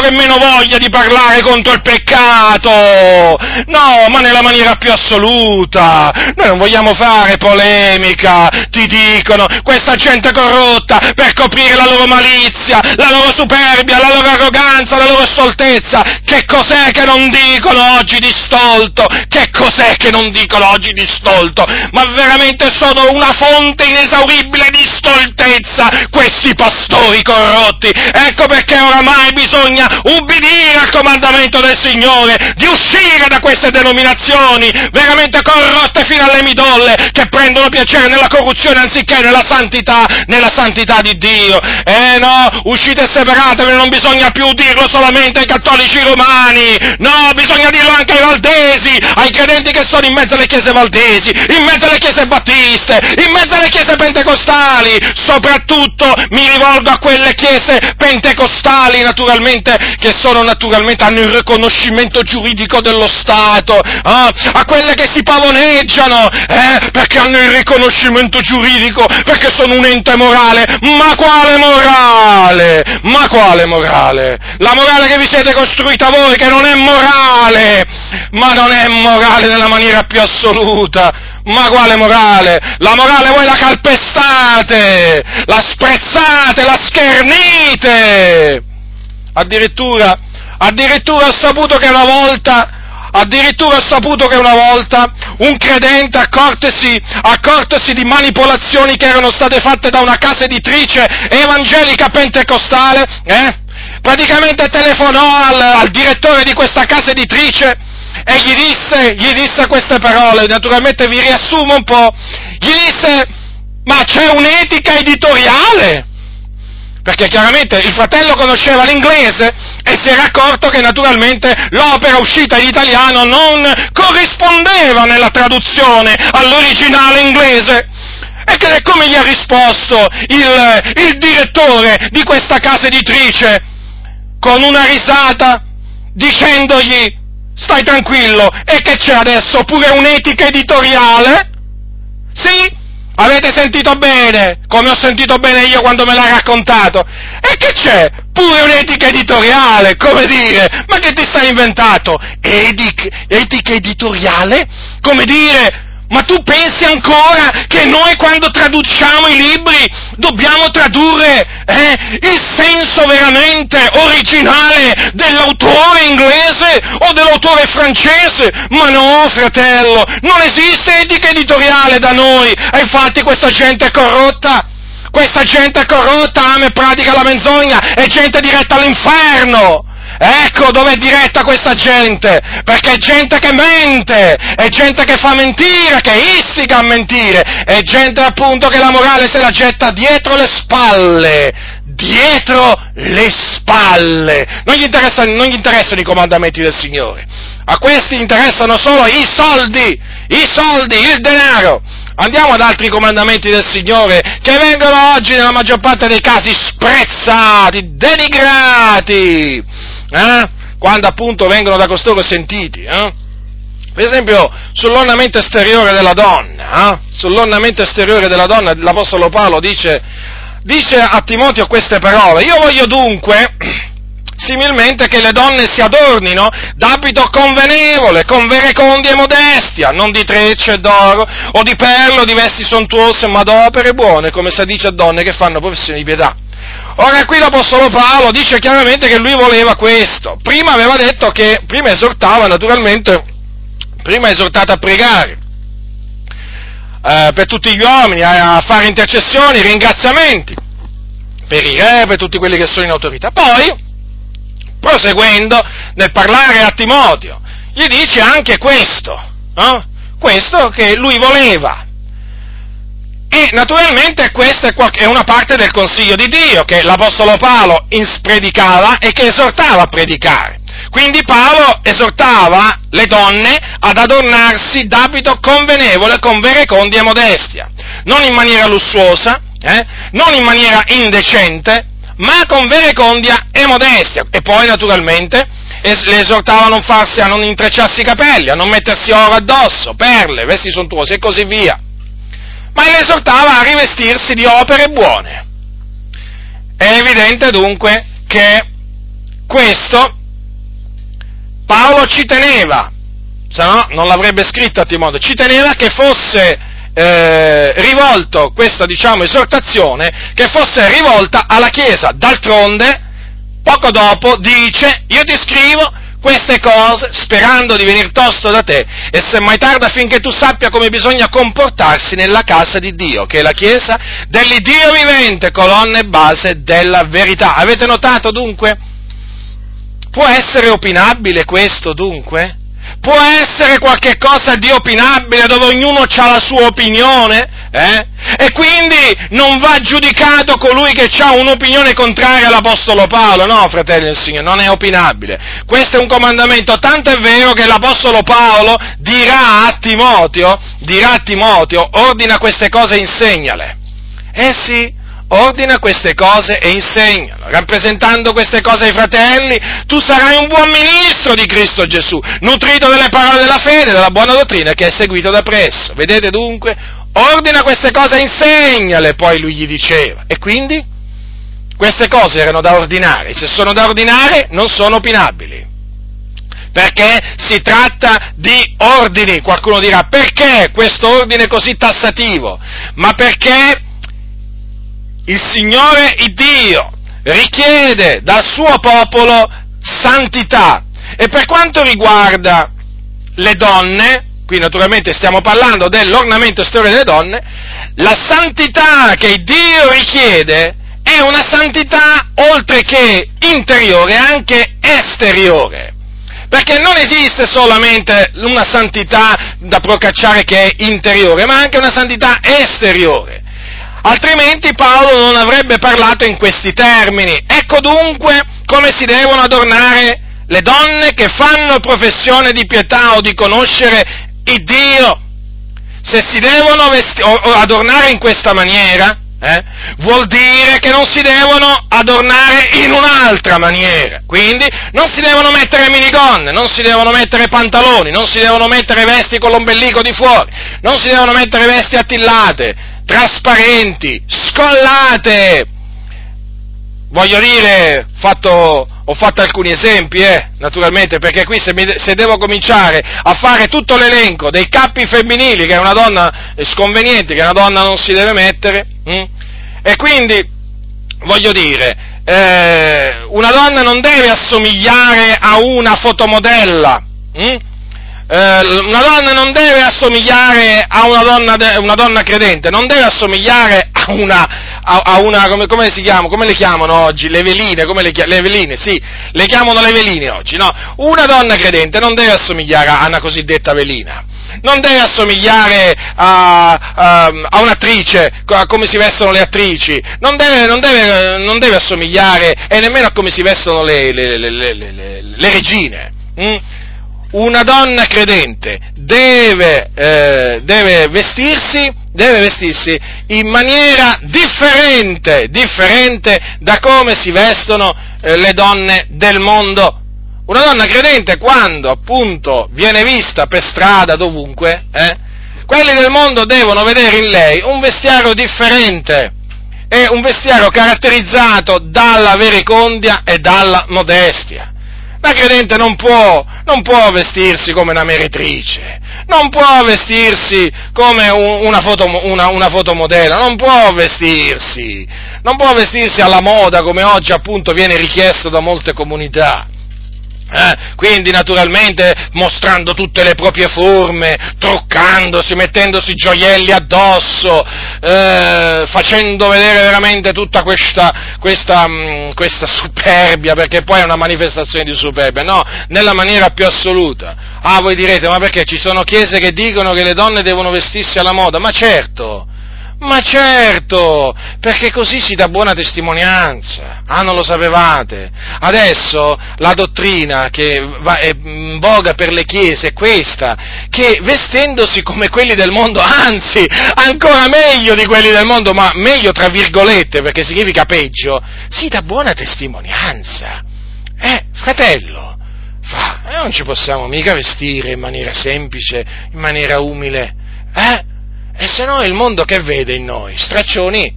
che meno voglia di parlare contro il peccato. No, ma nella maniera più assoluta. Noi non vogliamo fare polemica. Ti dicono, questa gente corrotta, per coprire la loro malizia, la loro superbia, la loro arroganza, la loro stoltezza, che cos'è che non dicono oggi di stolto? Che cos'è che non dicono oggi di stolto? Ma veramente sono una fonte inesauribile di stoltezza, questi pastori corrotti. Ecco perché oramai bisogna ubbidire al comandamento del Signore di uscire da queste denominazioni veramente corrotte fino alle midolle, che prendono piacere nella corruzione anziché nella santità di Dio. No, uscite e separatevi, non bisogna più dirlo solamente ai cattolici romani, no, bisogna dirlo anche ai valdesi, ai credenti che sono in mezzo alle chiese valdesi, in mezzo alle chiese battiste, in mezzo alle chiese pentecostali. Soprattutto mi rivolgo a quelle chiese pentecostali, naturalmente, che sono naturalmente, hanno il riconoscimento giuridico dello Stato, a quelle che si pavoneggiano, perché hanno il riconoscimento giuridico, perché sono un ente morale. Ma quale morale? Ma quale morale? La morale che vi siete costruita voi, che non è morale, ma non è morale nella maniera più assoluta. Ma quale morale? La morale voi la calpestate, la sprezzate, la schernite. Addirittura ho saputo che una volta un credente, accortosi di manipolazioni che erano state fatte da una casa editrice evangelica pentecostale, praticamente telefonò al direttore di questa casa editrice e gli disse queste parole, naturalmente vi riassumo un po', gli disse: ma c'è un'etica editoriale? Perché chiaramente il fratello conosceva l'inglese e si era accorto che naturalmente l'opera uscita in italiano non corrispondeva nella traduzione all'originale inglese. E come gli ha risposto il direttore di questa casa editrice? Con una risata, dicendogli: stai tranquillo, e che c'è adesso? Pure un'etica editoriale? Sì? Avete sentito bene, come ho sentito bene io quando me l'ha raccontato. E che c'è? Pure un'etica editoriale, come dire, ma che ti stai inventando? Etica editoriale? Come dire, ma tu pensi ancora che noi quando traduciamo i libri dobbiamo tradurre il senso veramente originale dell'autore inglese o dell'autore francese? Ma no, fratello, non esiste etica editoriale da noi, e infatti questa gente corrotta ama e pratica la menzogna, è gente diretta all'inferno. Ecco dove è diretta questa gente, perché è gente che mente, è gente che fa mentire, che istiga a mentire, è gente appunto che la morale se la getta dietro le spalle, non gli interessano i comandamenti del Signore, a questi interessano solo i soldi, il denaro. Andiamo ad altri comandamenti del Signore che vengono oggi nella maggior parte dei casi sprezzati, denigrati, quando appunto vengono da costoro sentiti. Per esempio sull'ornamento esteriore della donna, l'Apostolo Paolo dice a Timoteo queste parole: io voglio dunque similmente che le donne si adornino d'abito convenevole, con verecondia e modestia, non di trecce d'oro o di perlo, di vesti sontuose, ma d'opere buone, come si dice a donne che fanno professione di pietà. Ora qui l'Apostolo Paolo dice chiaramente che lui voleva questo. Prima aveva detto che, prima esortava naturalmente a pregare per tutti gli uomini, a fare intercessioni, ringraziamenti per i re, per tutti quelli che sono in autorità. Poi, proseguendo nel parlare a Timoteo, gli dice anche questo, no? Questo che lui voleva. E naturalmente questa è una parte del consiglio di Dio che l'Apostolo Paolo spredicava e che esortava a predicare. Quindi Paolo esortava le donne ad adornarsi d'abito convenevole, con verecondia e modestia, non in maniera lussuosa, non in maniera indecente, ma con verecondia e modestia. E poi naturalmente le esortava a non intrecciarsi i capelli, a non mettersi oro addosso, perle, vesti sontuose e così via, ma le esortava a rivestirsi di opere buone. È evidente dunque che questo Paolo ci teneva, se no non l'avrebbe scritto a Timoteo, ci teneva che fosse rivolto questa, esortazione, che fosse rivolta alla Chiesa. D'altronde, poco dopo dice: io ti scrivo queste cose sperando di venir tosto da te, e semmai tarda, affinché tu sappia come bisogna comportarsi nella casa di Dio, che è la Chiesa dell'Iddio vivente, colonna e base della verità. Avete notato dunque? Può essere opinabile questo dunque? Può essere qualche cosa di opinabile, dove ognuno ha la sua opinione, E quindi non va giudicato colui che ha un'opinione contraria all'Apostolo Paolo. No, fratelli del Signore, non è opinabile. Questo è un comandamento, tanto è vero che l'Apostolo Paolo dirà a Timoteo, ordina queste cose e insegnale. Sì, ordina queste cose e insegnalo, rappresentando queste cose ai fratelli. Tu sarai un buon ministro di Cristo Gesù, nutrito delle parole della fede, della buona dottrina che è seguita da presso. Vedete dunque? Ordina queste cose e insegnale, poi lui gli diceva. E quindi? Queste cose erano da ordinare. Se sono da ordinare, non sono opinabili, perché si tratta di ordini. Qualcuno dirà: perché questo ordine così tassativo? Ma perché il Signore Iddio richiede dal suo popolo santità. E per quanto riguarda le donne, qui naturalmente stiamo parlando dell'ornamento esteriore delle donne, la santità che Iddio richiede è una santità oltre che interiore, anche esteriore. Perché non esiste solamente una santità da procacciare che è interiore, ma anche una santità esteriore. Altrimenti Paolo non avrebbe parlato in questi termini. Ecco dunque come si devono adornare le donne che fanno professione di pietà o di conoscere Iddio. Se si devono adornare in questa maniera, vuol dire che non si devono adornare in un'altra maniera. Quindi non si devono mettere minigonne, non si devono mettere pantaloni, non si devono mettere vesti con l'ombelico di fuori, non si devono mettere vesti attillate, trasparenti, scollate. Voglio dire, ho fatto alcuni esempi, naturalmente, perché qui se devo cominciare a fare tutto l'elenco dei cappi femminili che una donna è sconveniente, che una donna non si deve mettere, e quindi, voglio dire, una donna non deve assomigliare a una fotomodella, una donna non deve assomigliare a una donna credente, non deve assomigliare a una come si chiama? Come le chiamano oggi? Le veline, le veline, sì, le chiamano le veline oggi, no? Una donna credente non deve assomigliare a una cosiddetta velina, non deve assomigliare a un'attrice, a come si vestono le attrici, non deve assomigliare e nemmeno a come si vestono le regine. Una donna credente deve vestirsi in maniera differente da come si vestono le donne del mondo. Una donna credente, quando appunto viene vista per strada dovunque, quelli del mondo devono vedere in lei un vestiario differente, e un vestiario caratterizzato dalla verecondia e dalla modestia. La credente non può vestirsi come una meretrice, non può vestirsi come una fotomodella, non può vestirsi alla moda come oggi appunto viene richiesto da molte comunità. Quindi naturalmente mostrando tutte le proprie forme, truccandosi, mettendosi gioielli addosso, facendo vedere veramente tutta questa superbia, perché poi è una manifestazione di superbia, no, nella maniera più assoluta. Voi direte: ma perché ci sono chiese che dicono che le donne devono vestirsi alla moda? Ma certo, Ma certo, perché così si dà buona testimonianza. Ah, non lo sapevate? Adesso la dottrina che è in voga per le chiese è questa, che vestendosi come quelli del mondo, anzi, ancora meglio di quelli del mondo, ma meglio tra virgolette, perché significa peggio, si dà buona testimonianza. Fratello, non ci possiamo mica vestire in maniera semplice, in maniera umile, E se no il mondo che vede in noi? Straccioni,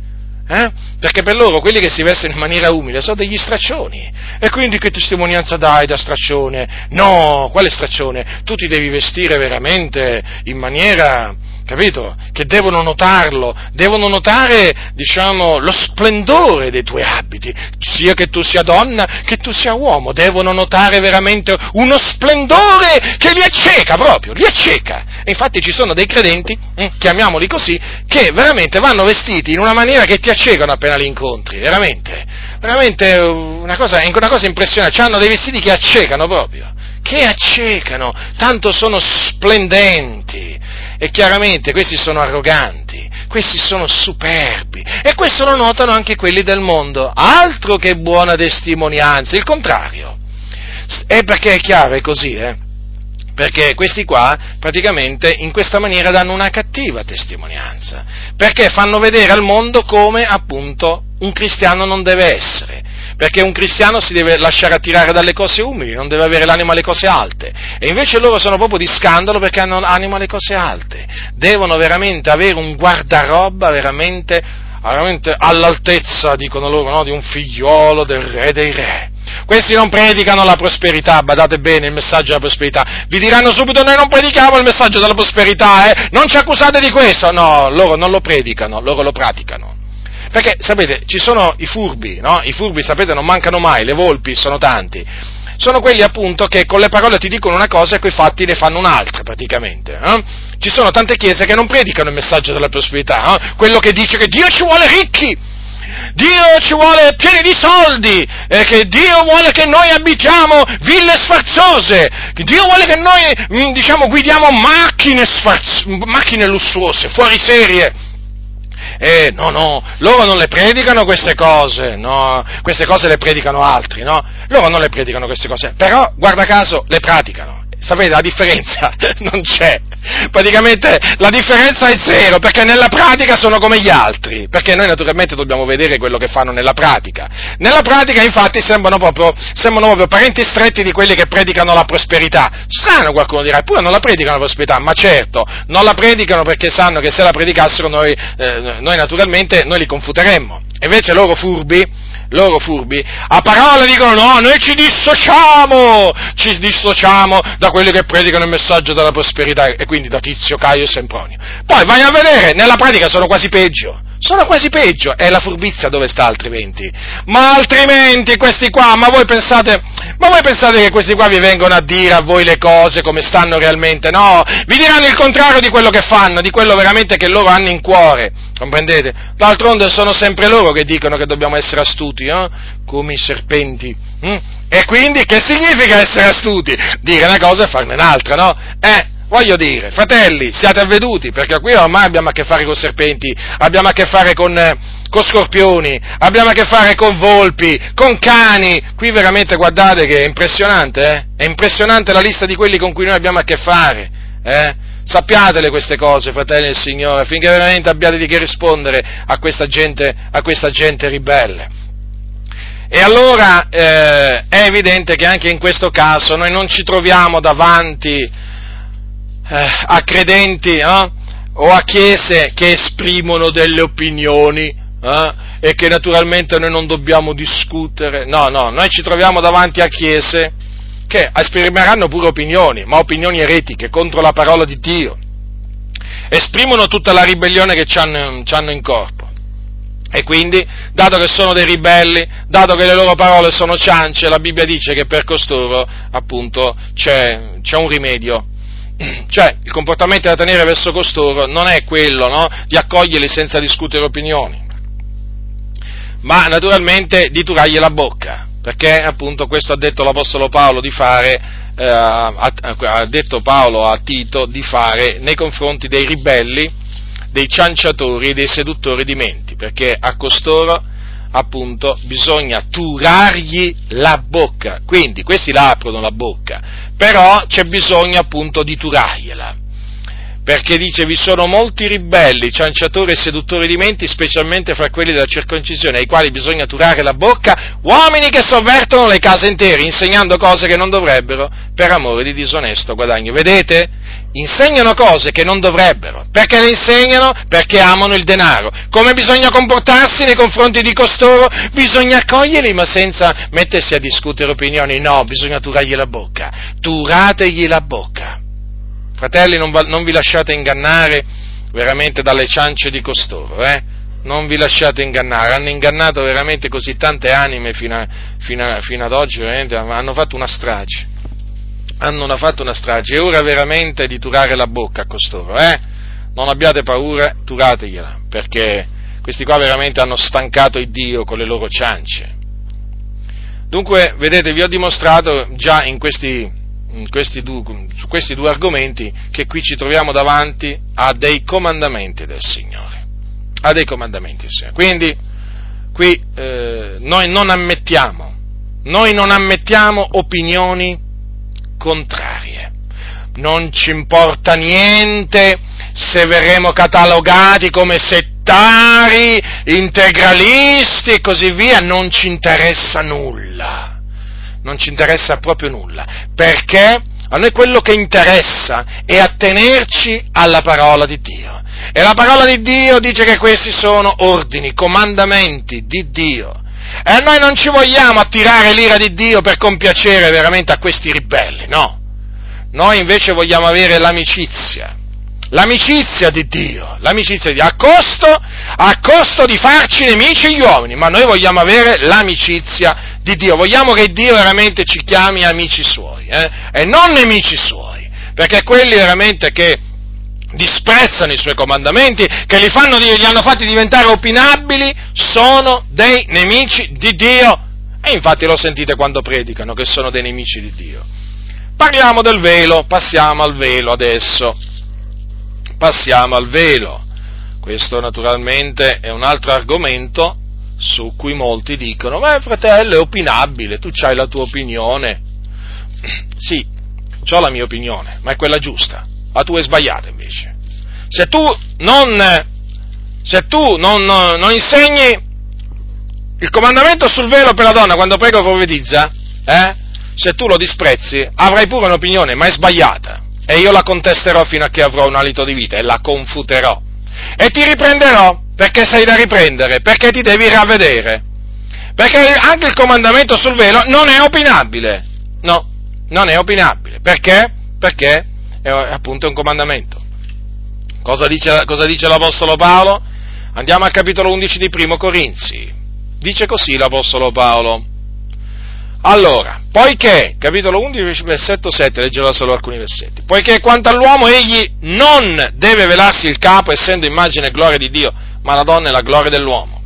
Perché per loro quelli che si vestono in maniera umile sono degli straccioni. E quindi che testimonianza dai da straccione? No, quale straccione? Tu ti devi vestire veramente in maniera, capito? Che devono notarlo, devono notare, diciamo, lo splendore dei tuoi abiti, sia che tu sia donna, che tu sia uomo, devono notare veramente uno splendore che li acceca proprio, li acceca. E infatti ci sono dei credenti, chiamiamoli così, che veramente vanno vestiti in una maniera che ti accecano appena li incontri, veramente una cosa impressionante, hanno dei vestiti che accecano proprio. Che accecano, tanto sono splendenti, e chiaramente questi sono arroganti, questi sono superbi, e questo lo notano anche quelli del mondo, altro che buona testimonianza, il contrario. E perché è chiaro, è così, perché questi qua praticamente in questa maniera danno una cattiva testimonianza, perché fanno vedere al mondo come appunto un cristiano non deve essere, perché un cristiano si deve lasciare attirare dalle cose umili, non deve avere l'anima alle cose alte, e invece loro sono proprio di scandalo perché hanno anima alle cose alte, devono veramente avere un guardaroba veramente all'altezza, dicono loro, no? Di un figliolo del re dei re. Questi non predicano la prosperità, badate bene, il messaggio della prosperità. Vi diranno subito: noi non predichiamo il messaggio della prosperità, non ci accusate di questo. No, loro non lo predicano, loro lo praticano. Perché, sapete, ci sono i furbi, no? I furbi, sapete, non mancano mai, le volpi sono tanti. Sono quelli appunto che con le parole ti dicono una cosa e coi fatti ne fanno un'altra praticamente. Ci sono tante chiese che non predicano il messaggio della prosperità, quello che dice che Dio ci vuole ricchi, Dio ci vuole pieni di soldi, che Dio vuole che noi abitiamo ville sfarzose, che Dio vuole che noi, diciamo, guidiamo macchine lussuose, fuori serie. No, loro non le predicano queste cose, no, queste cose le predicano altri, no? Loro non le predicano queste cose, però, guarda caso, le praticano. Sapete, la differenza non c'è, praticamente la differenza è zero, perché nella pratica sono come gli altri, perché noi naturalmente dobbiamo vedere quello che fanno nella pratica. Nella pratica infatti sembrano proprio parenti stretti di quelli che predicano la prosperità. Strano, qualcuno dirà, eppure non la predicano la prosperità, ma certo, non la predicano perché sanno che se la predicassero noi naturalmente noi li confuteremmo. Invece loro furbi, a parole dicono no, noi ci dissociamo da quelli che predicano il messaggio della prosperità, e quindi da Tizio, Caio e Sempronio. Poi vai a vedere, nella pratica sono quasi peggio, è la furbizia dove sta altrimenti. Ma altrimenti questi qua, ma voi pensate che questi qua vi vengono a dire a voi le cose come stanno realmente? No, vi diranno il contrario di quello che fanno, di quello veramente che loro hanno in cuore, comprendete? D'altronde sono sempre loro che dicono che dobbiamo essere astuti, come i serpenti, E quindi che significa essere astuti? Dire una cosa e farne un'altra, no? Voglio dire, fratelli, siate avveduti, perché qui ormai abbiamo a che fare con serpenti, abbiamo a che fare con scorpioni, abbiamo a che fare con volpi, con cani. Qui veramente guardate che è impressionante, È impressionante la lista di quelli con cui noi abbiamo a che fare, Sappiatele queste cose, fratelli del Signore, finché veramente abbiate di che rispondere a questa gente ribelle. E allora è evidente che anche in questo caso noi non ci troviamo davanti a credenti o a chiese che esprimono delle opinioni e che naturalmente noi non dobbiamo discutere. No, noi ci troviamo davanti a chiese che esprimeranno pure opinioni, ma opinioni eretiche contro la parola di Dio, esprimono tutta la ribellione che ci hanno in corpo. E quindi, dato che sono dei ribelli, dato che le loro parole sono ciance, la Bibbia dice che per costoro appunto c'è un rimedio. Cioè, il comportamento da tenere verso costoro non è quello, no? Di accoglierli senza discutere opinioni, ma naturalmente di turargli la bocca, perché appunto questo ha detto l'Apostolo Paolo di fare, ha detto Paolo a Tito di fare nei confronti dei ribelli dei cianciatori e dei seduttori di menti, perché a costoro appunto bisogna turargli la bocca, quindi questi la aprono la bocca, però c'è bisogno appunto di turargliela, perché dice: vi sono molti ribelli, cianciatori e seduttori di menti, specialmente fra quelli della circoncisione, ai quali bisogna turare la bocca, uomini che sovvertono le case intere, insegnando cose che non dovrebbero, per amore di disonesto guadagno. Vedete? Insegnano cose che non dovrebbero. Perché le insegnano? Perché amano il denaro. Come bisogna comportarsi nei confronti di costoro? Bisogna accoglierli, ma senza mettersi a discutere opinioni. No, bisogna turargli la bocca. Turategli la bocca. Fratelli, non vi lasciate ingannare veramente dalle ciance di costoro, Non vi lasciate ingannare, hanno ingannato veramente così tante anime fino ad oggi, veramente, hanno fatto una strage, è ora veramente di turare la bocca a costoro, Non abbiate paura, turategliela, perché questi qua veramente hanno stancato il Dio con le loro ciance. Dunque, vedete, vi ho dimostrato già su questi due argomenti che qui ci troviamo davanti a dei comandamenti del Signore, Quindi qui noi non ammettiamo opinioni contrarie, non ci importa niente se verremo catalogati come settari, integralisti e così via, non ci interessa nulla. Non ci interessa proprio nulla, perché a noi quello che interessa è attenerci alla parola di Dio. E la parola di Dio dice che questi sono ordini, comandamenti di Dio. E noi non ci vogliamo attirare l'ira di Dio per compiacere veramente a questi ribelli, no. Noi invece vogliamo avere l'amicizia di Dio, a costo di farci nemici gli uomini, ma noi vogliamo avere l'amicizia di Dio, vogliamo che Dio veramente ci chiami amici suoi, e non nemici suoi, perché quelli veramente che disprezzano i suoi comandamenti, che li hanno fatti diventare opinabili, sono dei nemici di Dio, e infatti lo sentite quando predicano che sono dei nemici di Dio. Parliamo del velo, passiamo al velo adesso. Questo naturalmente è un altro argomento su cui molti dicono: ma fratello, è opinabile, tu c'hai la tua opinione. Sì, c'ho la mia opinione, ma è quella giusta, la tua è sbagliata invece. Se tu non insegni il comandamento sul velo per la donna quando prega o profetizza, se tu lo disprezzi, avrai pure un'opinione, ma è sbagliata. E io la contesterò fino a che avrò un alito di vita e la confuterò. E ti riprenderò, perché sei da riprendere, perché ti devi ravvedere. Perché anche il comandamento sul velo non è opinabile. No, non è opinabile. Perché? Perché è appunto un comandamento. Cosa dice l'Apostolo Paolo? Andiamo al capitolo 11 di Primo Corinzi. Dice così l'Apostolo Paolo. Allora, poiché, capitolo 11, versetto 7, leggerò solo alcuni versetti, poiché quanto all'uomo egli non deve velarsi il capo, essendo immagine e gloria di Dio, ma la donna è la gloria dell'uomo,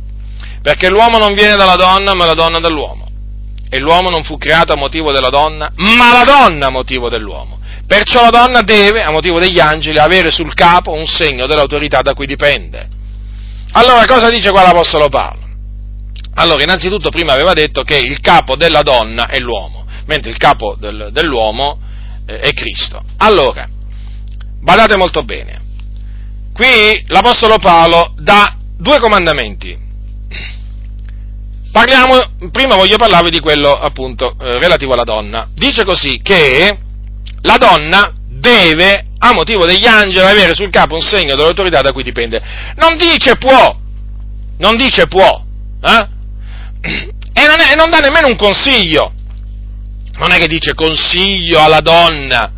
perché l'uomo non viene dalla donna, ma la donna dall'uomo, e l'uomo non fu creato a motivo della donna, ma la donna a motivo dell'uomo, perciò la donna deve, a motivo degli angeli, avere sul capo un segno dell'autorità da cui dipende. Allora, cosa dice qua l'Apostolo Paolo? Allora, innanzitutto prima aveva detto che il capo della donna è l'uomo, mentre il capo dell'uomo è Cristo. Allora, badate molto bene, qui l'Apostolo Paolo dà due comandamenti. Prima voglio parlarvi di quello appunto relativo alla donna. Dice così che la donna deve, a motivo degli angeli, avere sul capo un segno dell'autorità da cui dipende. Non dice può, E non dà nemmeno un consiglio, non è che dice consiglio alla donna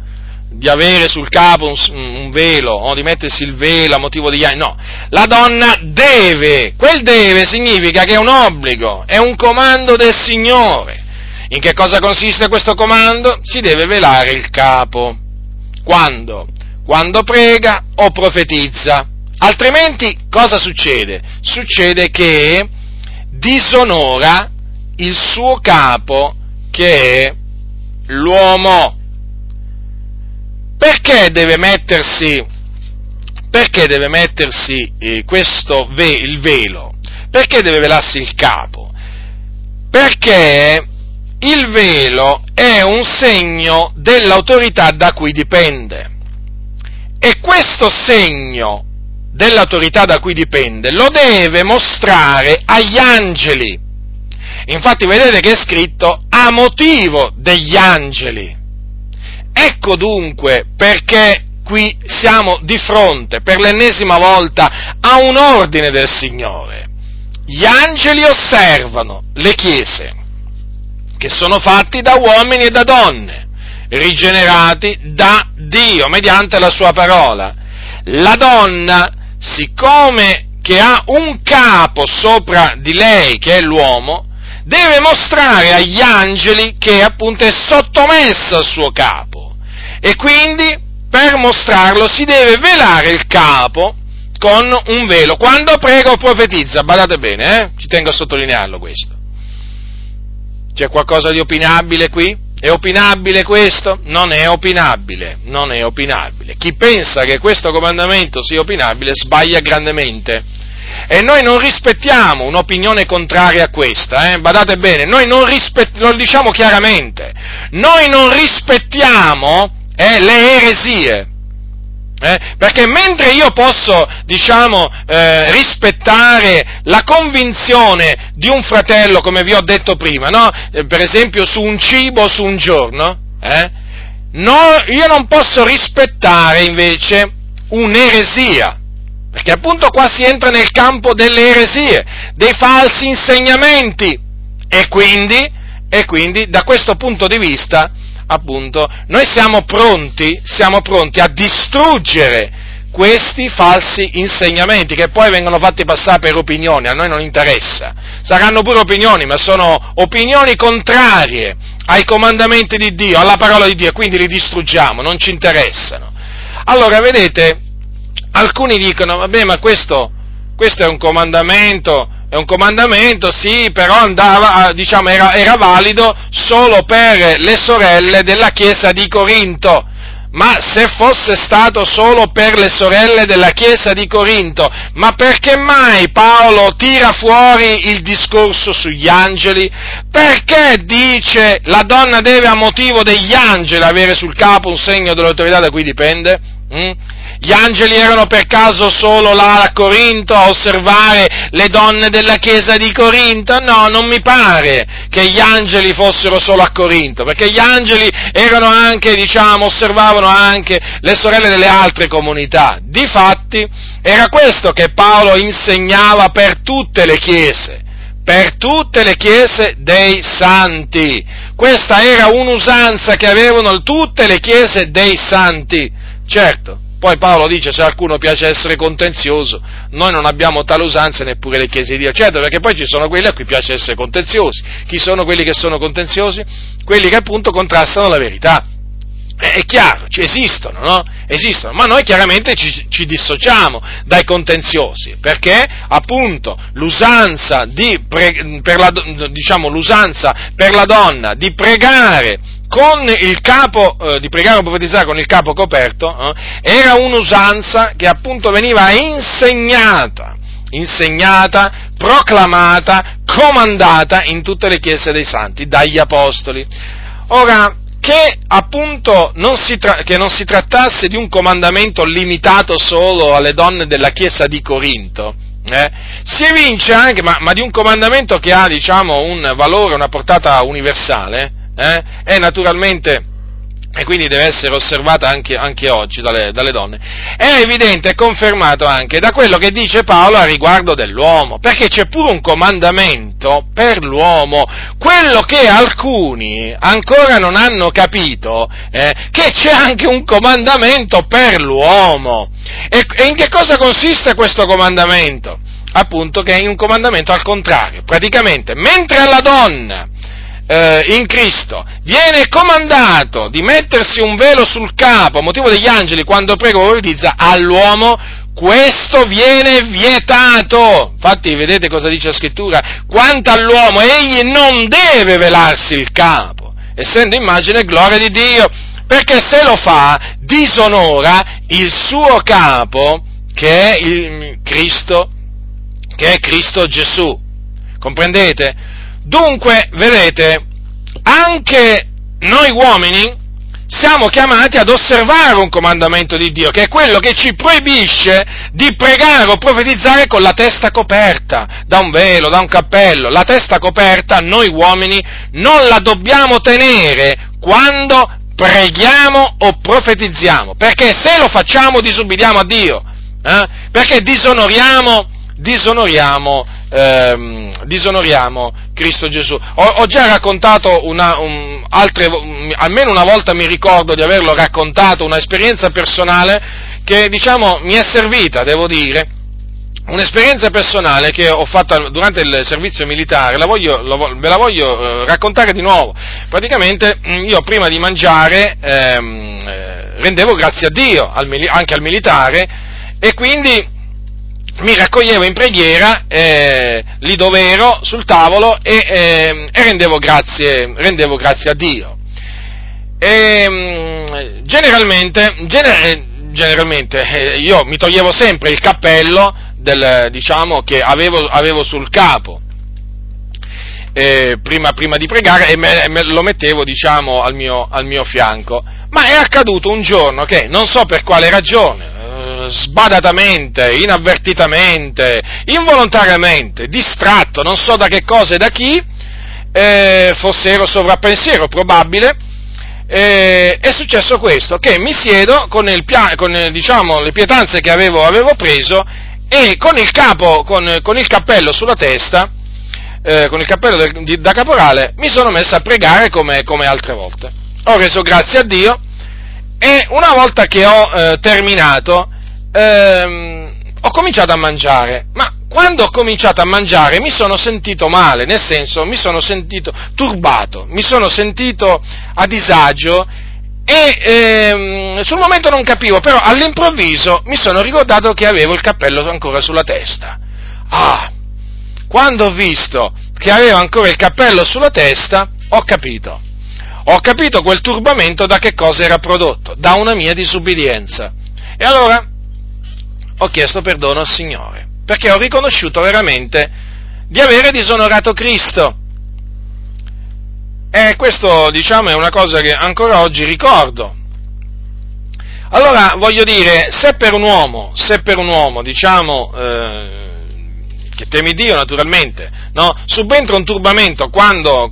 di avere sul capo un velo o di mettersi il velo a motivo degli anni, no, la donna deve, quel deve significa che è un obbligo, è un comando del Signore. In che cosa consiste questo comando? Si deve velare il capo, quando prega o profetizza, altrimenti cosa succede? Succede che disonora il suo capo che è l'uomo. Perché deve mettersi Perché deve mettersi il velo? Perché deve velarsi il capo? Perché il velo è un segno dell'autorità da cui dipende. E questo segno dell'autorità da cui dipende lo deve mostrare agli angeli. Infatti vedete che è scritto a motivo degli angeli. Ecco dunque perché qui siamo di fronte per l'ennesima volta a un ordine del Signore. Gli angeli osservano le chiese, che sono fatti da uomini e da donne, rigenerati da Dio mediante la sua parola. La donna, siccome che ha un capo sopra di lei, che è l'uomo, deve mostrare agli angeli che appunto è sottomessa al suo capo, e quindi per mostrarlo si deve velare il capo con un velo. Quando prega o profetizza, badate bene, ci tengo a sottolinearlo questo. C'è qualcosa di opinabile qui? È opinabile questo? Non è opinabile. Chi pensa che questo comandamento sia opinabile sbaglia grandemente. E noi non rispettiamo un'opinione contraria a questa, badate bene, lo diciamo chiaramente, noi non rispettiamo le eresie, perché mentre io posso, rispettare la convinzione di un fratello, come vi ho detto prima, no? Per esempio su un cibo, su un giorno, io non posso rispettare invece un'eresia. Perché appunto qua si entra nel campo delle eresie, dei falsi insegnamenti, e quindi da questo punto di vista, appunto, noi siamo pronti a distruggere questi falsi insegnamenti, che poi vengono fatti passare per opinioni, a noi non interessa, saranno pure opinioni, ma sono opinioni contrarie ai comandamenti di Dio, alla parola di Dio, quindi li distruggiamo, non ci interessano. Allora, vedete, alcuni dicono, vabbè, ma questo è un comandamento, sì, però andava, era valido solo per le sorelle della Chiesa di Corinto. Ma se fosse stato solo per le sorelle della Chiesa di Corinto, ma perché mai Paolo tira fuori il discorso sugli angeli? Perché dice la donna deve a motivo degli angeli avere sul capo un segno dell'autorità da cui dipende? Gli angeli erano per caso solo là a Corinto a osservare le donne della Chiesa di Corinto? No, non mi pare che gli angeli fossero solo a Corinto, perché gli angeli erano anche, osservavano anche le sorelle delle altre comunità. Difatti, era questo che Paolo insegnava per tutte le chiese dei santi. Questa era un'usanza che avevano tutte le chiese dei santi. Certo. Poi Paolo dice, se a qualcuno piace essere contenzioso, noi non abbiamo tale usanza neppure le chiese di Dio. Certo, perché poi ci sono quelli a cui piace essere contenziosi. Chi sono quelli che sono contenziosi? Quelli che appunto contrastano la verità. È chiaro, esistono, no? Esistono, ma noi chiaramente ci dissociamo dai contenziosi, perché appunto l'usanza per la donna di pregare con il capo, di pregare o profetizzare con il capo coperto, era un'usanza che appunto veniva insegnata, proclamata, comandata in tutte le chiese dei santi, dagli apostoli. Ora, che appunto non si trattasse di un comandamento limitato solo alle donne della Chiesa di Corinto, si evince anche, ma di un comandamento che ha, un valore, una portata universale, e naturalmente, e quindi deve essere osservata anche oggi dalle donne, è evidente e confermato anche da quello che dice Paolo a riguardo dell'uomo, perché c'è pure un comandamento per l'uomo, quello che alcuni ancora non hanno capito, che c'è anche un comandamento per l'uomo, e in che cosa consiste questo comandamento? Appunto che è un comandamento al contrario, praticamente, mentre alla donna in Cristo viene comandato di mettersi un velo sul capo a motivo degli angeli quando prega o profetizza, all'uomo questo viene vietato. Infatti vedete cosa dice la Scrittura, quanto all'uomo egli non deve velarsi il capo, essendo immagine e gloria di Dio, perché se lo fa disonora il suo capo che è il Cristo, che è Cristo Gesù. Comprendete? Dunque, vedete, anche noi uomini siamo chiamati ad osservare un comandamento di Dio, che è quello che ci proibisce di pregare o profetizzare con la testa coperta da un velo, da un cappello. La testa coperta noi uomini non la dobbiamo tenere quando preghiamo o profetizziamo, perché se lo facciamo disubbidiamo a Dio, perché disonoriamo Cristo Gesù. Ho già raccontato almeno una volta mi ricordo di averlo raccontato, un'esperienza personale che, diciamo, mi è servita, devo dire, un'esperienza personale che ho fatto durante il servizio militare, ve la voglio raccontare di nuovo. Praticamente io prima di mangiare rendevo grazie a Dio, anche al militare, e quindi mi raccoglievo in preghiera lì dov'ero, sul tavolo, e rendevo grazie a Dio. E, generalmente io mi toglievo sempre il cappello che avevo sul capo prima di pregare, e lo mettevo, diciamo, al mio fianco. Ma è accaduto un giorno che non so per quale ragione, sbadatamente, inavvertitamente, involontariamente, distratto, non so da che cosa e da chi, fossero sovrappensiero, probabile, è successo questo, che mi siedo con le pietanze che avevo preso, e con il cappello sulla testa, con il cappello da caporale, mi sono messo a pregare come altre volte. Ho reso grazie a Dio, e una volta che ho terminato, ho cominciato a mangiare, ma quando ho cominciato a mangiare mi sono sentito male, nel senso mi sono sentito turbato, mi sono sentito a disagio, e sul momento non capivo, però all'improvviso mi sono ricordato che avevo il cappello ancora sulla testa. Quando ho visto che avevo ancora il cappello sulla testa, ho capito quel turbamento da che cosa era prodotto, da una mia disubbidienza. E allora ho chiesto perdono al Signore, perché ho riconosciuto veramente di avere disonorato Cristo. E questo, diciamo, è una cosa che ancora oggi ricordo. Allora, voglio dire, se per un uomo, diciamo, che teme Dio naturalmente, no, subentra un turbamento quando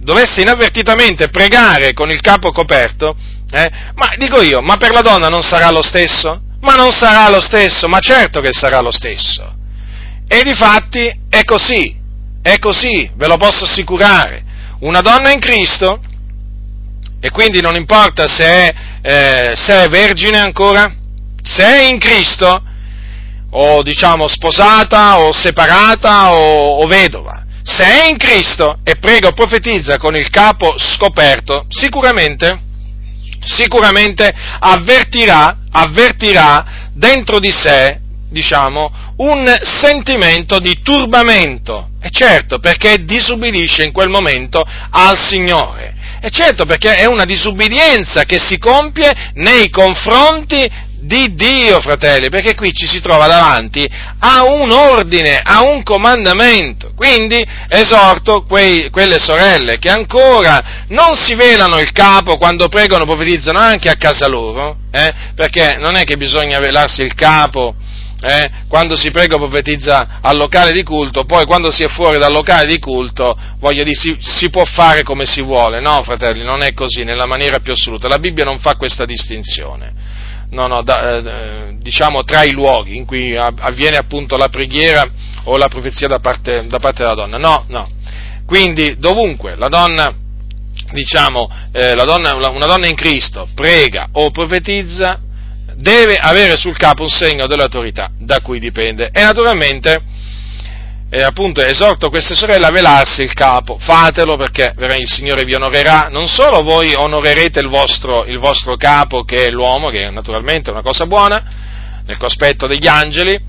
dovesse inavvertitamente pregare con il capo coperto, ma dico io, ma per la donna non sarà lo stesso? Ma non sarà lo stesso, ma certo che sarà lo stesso. E difatti è così, ve lo posso assicurare. Una donna in Cristo, e quindi non importa se è vergine ancora, se è in Cristo, o diciamo sposata, o separata, o vedova, se è in Cristo e prega o profetizza con il capo scoperto, sicuramente avvertirà dentro di sé, diciamo, un sentimento di turbamento, è certo, perché disubbidisce in quel momento al Signore, è certo, perché è una disubbidienza che si compie nei confronti di Dio, fratelli, perché qui ci si trova davanti a un ordine, a un comandamento. Quindi esorto quelle sorelle che ancora non si velano il capo quando pregano, profetizzano, anche a casa loro, perché non è che bisogna velarsi il capo quando si prega o profetizza al locale di culto, poi quando si è fuori dal locale di culto, voglio dire, si può fare come si vuole. No, fratelli, non è così, nella maniera più assoluta. La Bibbia non fa questa distinzione. No, diciamo tra i luoghi in cui avviene appunto la preghiera o la profezia da parte della donna. No. Quindi dovunque la donna, diciamo, una donna in Cristo prega o profetizza, deve avere sul capo un segno dell'autorità da cui dipende. E naturalmente, appunto, esorto queste sorelle a velarsi il capo. Fatelo, perché il Signore vi onorerà. Non solo voi onorerete il vostro capo, che è l'uomo, che naturalmente è una cosa buona, nel cospetto degli angeli,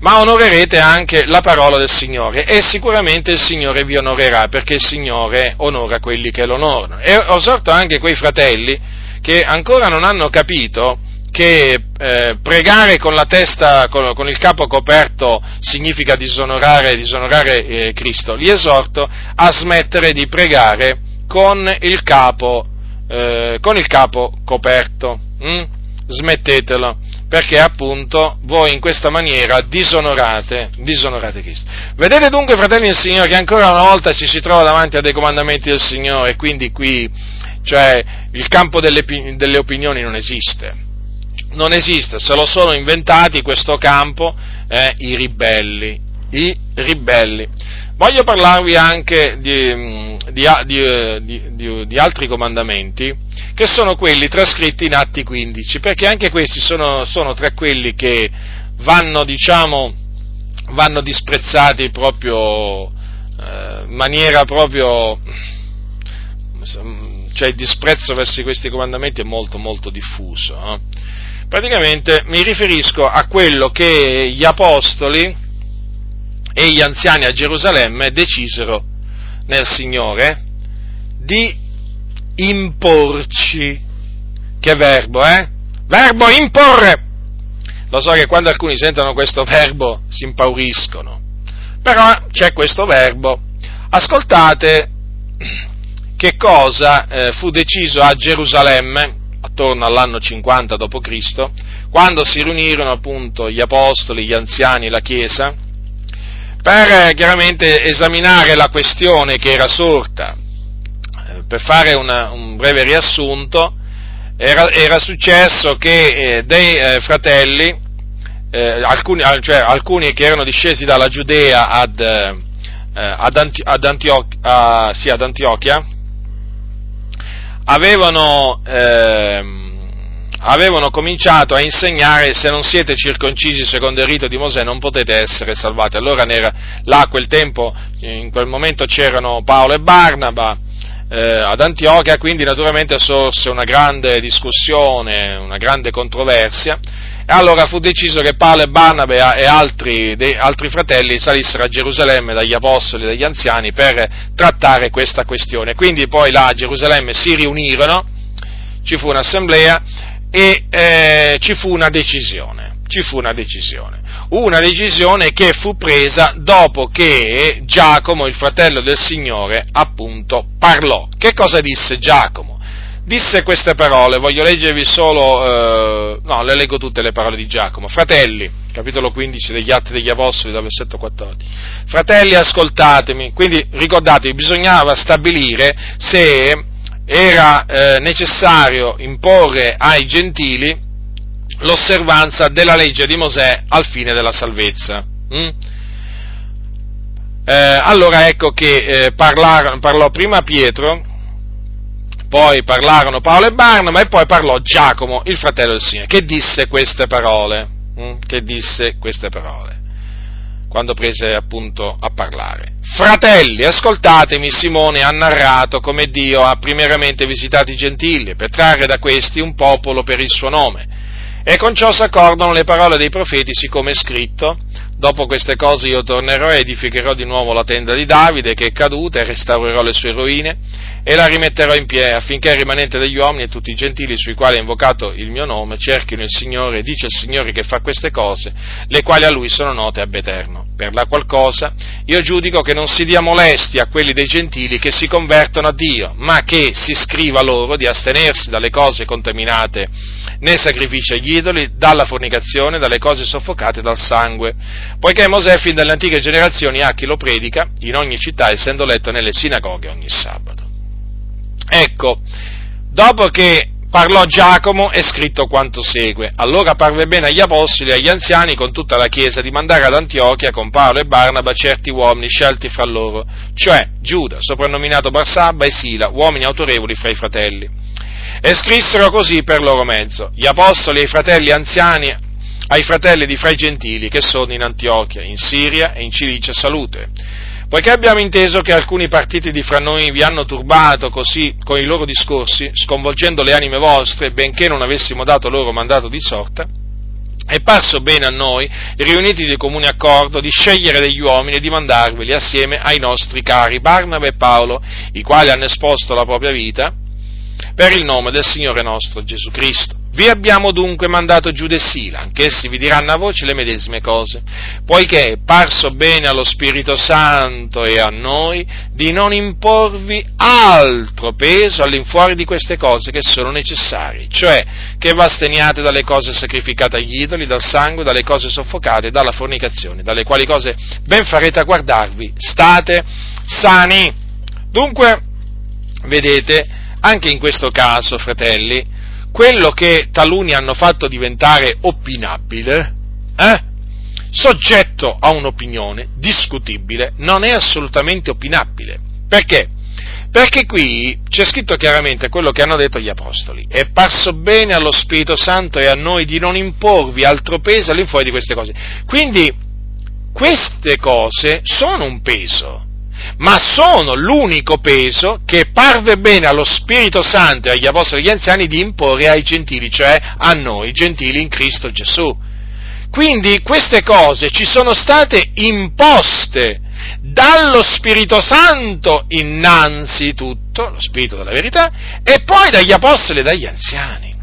ma onorerete anche la parola del Signore, e sicuramente il Signore vi onorerà, perché il Signore onora quelli che lo onorano. E esorto anche quei fratelli che ancora non hanno capito che pregare con la testa, con il capo coperto significa disonorare Cristo, li esorto a smettere di pregare con il capo coperto. Smettetelo, perché appunto voi in questa maniera disonorate Cristo. Vedete dunque, fratelli del Signore, che ancora una volta ci si trova davanti a dei comandamenti del Signore, e quindi qui, cioè, il campo delle opinioni non esiste, se lo sono inventati questo campo i ribelli. Voglio parlarvi anche di altri comandamenti, che sono quelli trascritti in Atti 15, perché anche questi sono tra quelli che vanno disprezzati proprio in maniera proprio, cioè il disprezzo verso questi comandamenti è molto molto diffuso, no? Praticamente mi riferisco a quello che gli apostoli e gli anziani a Gerusalemme decisero nel Signore di imporci. Che verbo, eh? Verbo imporre! Lo so che quando alcuni sentono questo verbo si impauriscono, però c'è questo verbo. Ascoltate che cosa fu deciso a Gerusalemme attorno all'anno 50 d.C., quando si riunirono appunto gli apostoli, gli anziani, la Chiesa, per chiaramente esaminare la questione che era sorta. Per fare un breve riassunto, era successo che dei fratelli, alcuni che erano discesi dalla Giudea ad Antiochia, avevano cominciato a insegnare: se non siete circoncisi secondo il rito di Mosè non potete essere salvati. Allora là a quel tempo, in quel momento, c'erano Paolo e Barnaba ad Antiochia, quindi naturalmente sorse una grande discussione, una grande controversia, e allora fu deciso che Paolo e Barnaba e altri fratelli salissero a Gerusalemme dagli apostoli e dagli anziani per trattare questa questione. Quindi poi là a Gerusalemme si riunirono, ci fu un'assemblea e ci fu una decisione. Una decisione che fu presa dopo che Giacomo, il fratello del Signore, appunto parlò. Che cosa disse Giacomo? Disse queste parole, voglio leggervi solo, le leggo tutte le parole di Giacomo. Fratelli, capitolo 15 degli Atti degli Apostoli, dal versetto 14. Fratelli, ascoltatemi. Quindi ricordatevi, bisognava stabilire se era necessario imporre ai gentili l'osservanza della legge di Mosè al fine della salvezza. Allora ecco che parlò prima Pietro, poi parlarono Paolo e Barnaba, e poi parlò Giacomo, il fratello del Signore, che disse queste parole, quando prese appunto a parlare. Fratelli, ascoltatemi. Simone ha narrato come Dio ha primeramente visitato i gentili per trarre da questi un popolo per il suo nome, e con ciò s'accordano le parole dei profeti, siccome è scritto: dopo queste cose io tornerò e edificherò di nuovo la tenda di Davide che è caduta, e restaurerò le sue ruine e la rimetterò in piedi, affinché il rimanente degli uomini e tutti i gentili sui quali è invocato il mio nome cerchino il Signore, dice il Signore che fa queste cose, le quali a lui sono note ab eterno. Per la qual cosa io giudico che non si dia molestia a quelli dei gentili che si convertono a Dio, ma che si scriva loro di astenersi dalle cose contaminate nei sacrifici agli idoli, dalla fornicazione, dalle cose soffocate, dal sangue, poiché Mosè fin dalle antiche generazioni ha chi lo predica in ogni città, essendo letto nelle sinagoghe ogni sabato. Ecco, dopo che parlò Giacomo è scritto quanto segue: allora parve bene agli apostoli e agli anziani con tutta la Chiesa di mandare ad Antiochia con Paolo e Barnaba certi uomini scelti fra loro, cioè Giuda, soprannominato Barsabba, e Sila, uomini autorevoli fra i fratelli, e scrissero così per loro mezzo: gli apostoli e i fratelli anziani ai fratelli di fra i gentili che sono in Antiochia, in Siria e in Cilicia, salute. Poiché abbiamo inteso che alcuni partiti di fra noi vi hanno turbato così con i loro discorsi, sconvolgendo le anime vostre, benché non avessimo dato loro mandato di sorta, è parso bene a noi, riuniti di comune accordo, di scegliere degli uomini e di mandarveli assieme ai nostri cari Barnaba e Paolo, i quali hanno esposto la propria vita per il nome del Signore nostro Gesù Cristo. Vi abbiamo dunque mandato Giuda e Sila, anch'essi vi diranno a voce le medesime cose, poiché è parso bene allo Spirito Santo e a noi di non imporvi altro peso all'infuori di queste cose che sono necessarie, cioè che v'asteniate dalle cose sacrificate agli idoli, dal sangue, dalle cose soffocate, dalla fornicazione, dalle quali cose ben farete a guardarvi, state sani. Dunque, vedete, anche in questo caso, fratelli, quello che taluni hanno fatto diventare opinabile, soggetto a un'opinione discutibile, non è assolutamente opinabile. Perché? Perché qui c'è scritto chiaramente quello che hanno detto gli apostoli: è parso bene allo Spirito Santo e a noi di non imporvi altro peso all'infuori di queste cose. Quindi queste cose sono un peso, ma sono l'unico peso che parve bene allo Spirito Santo e agli apostoli e agli anziani di imporre ai gentili, cioè a noi, gentili in Cristo Gesù. Quindi queste cose ci sono state imposte dallo Spirito Santo innanzitutto, lo Spirito della verità, e poi dagli apostoli e dagli anziani.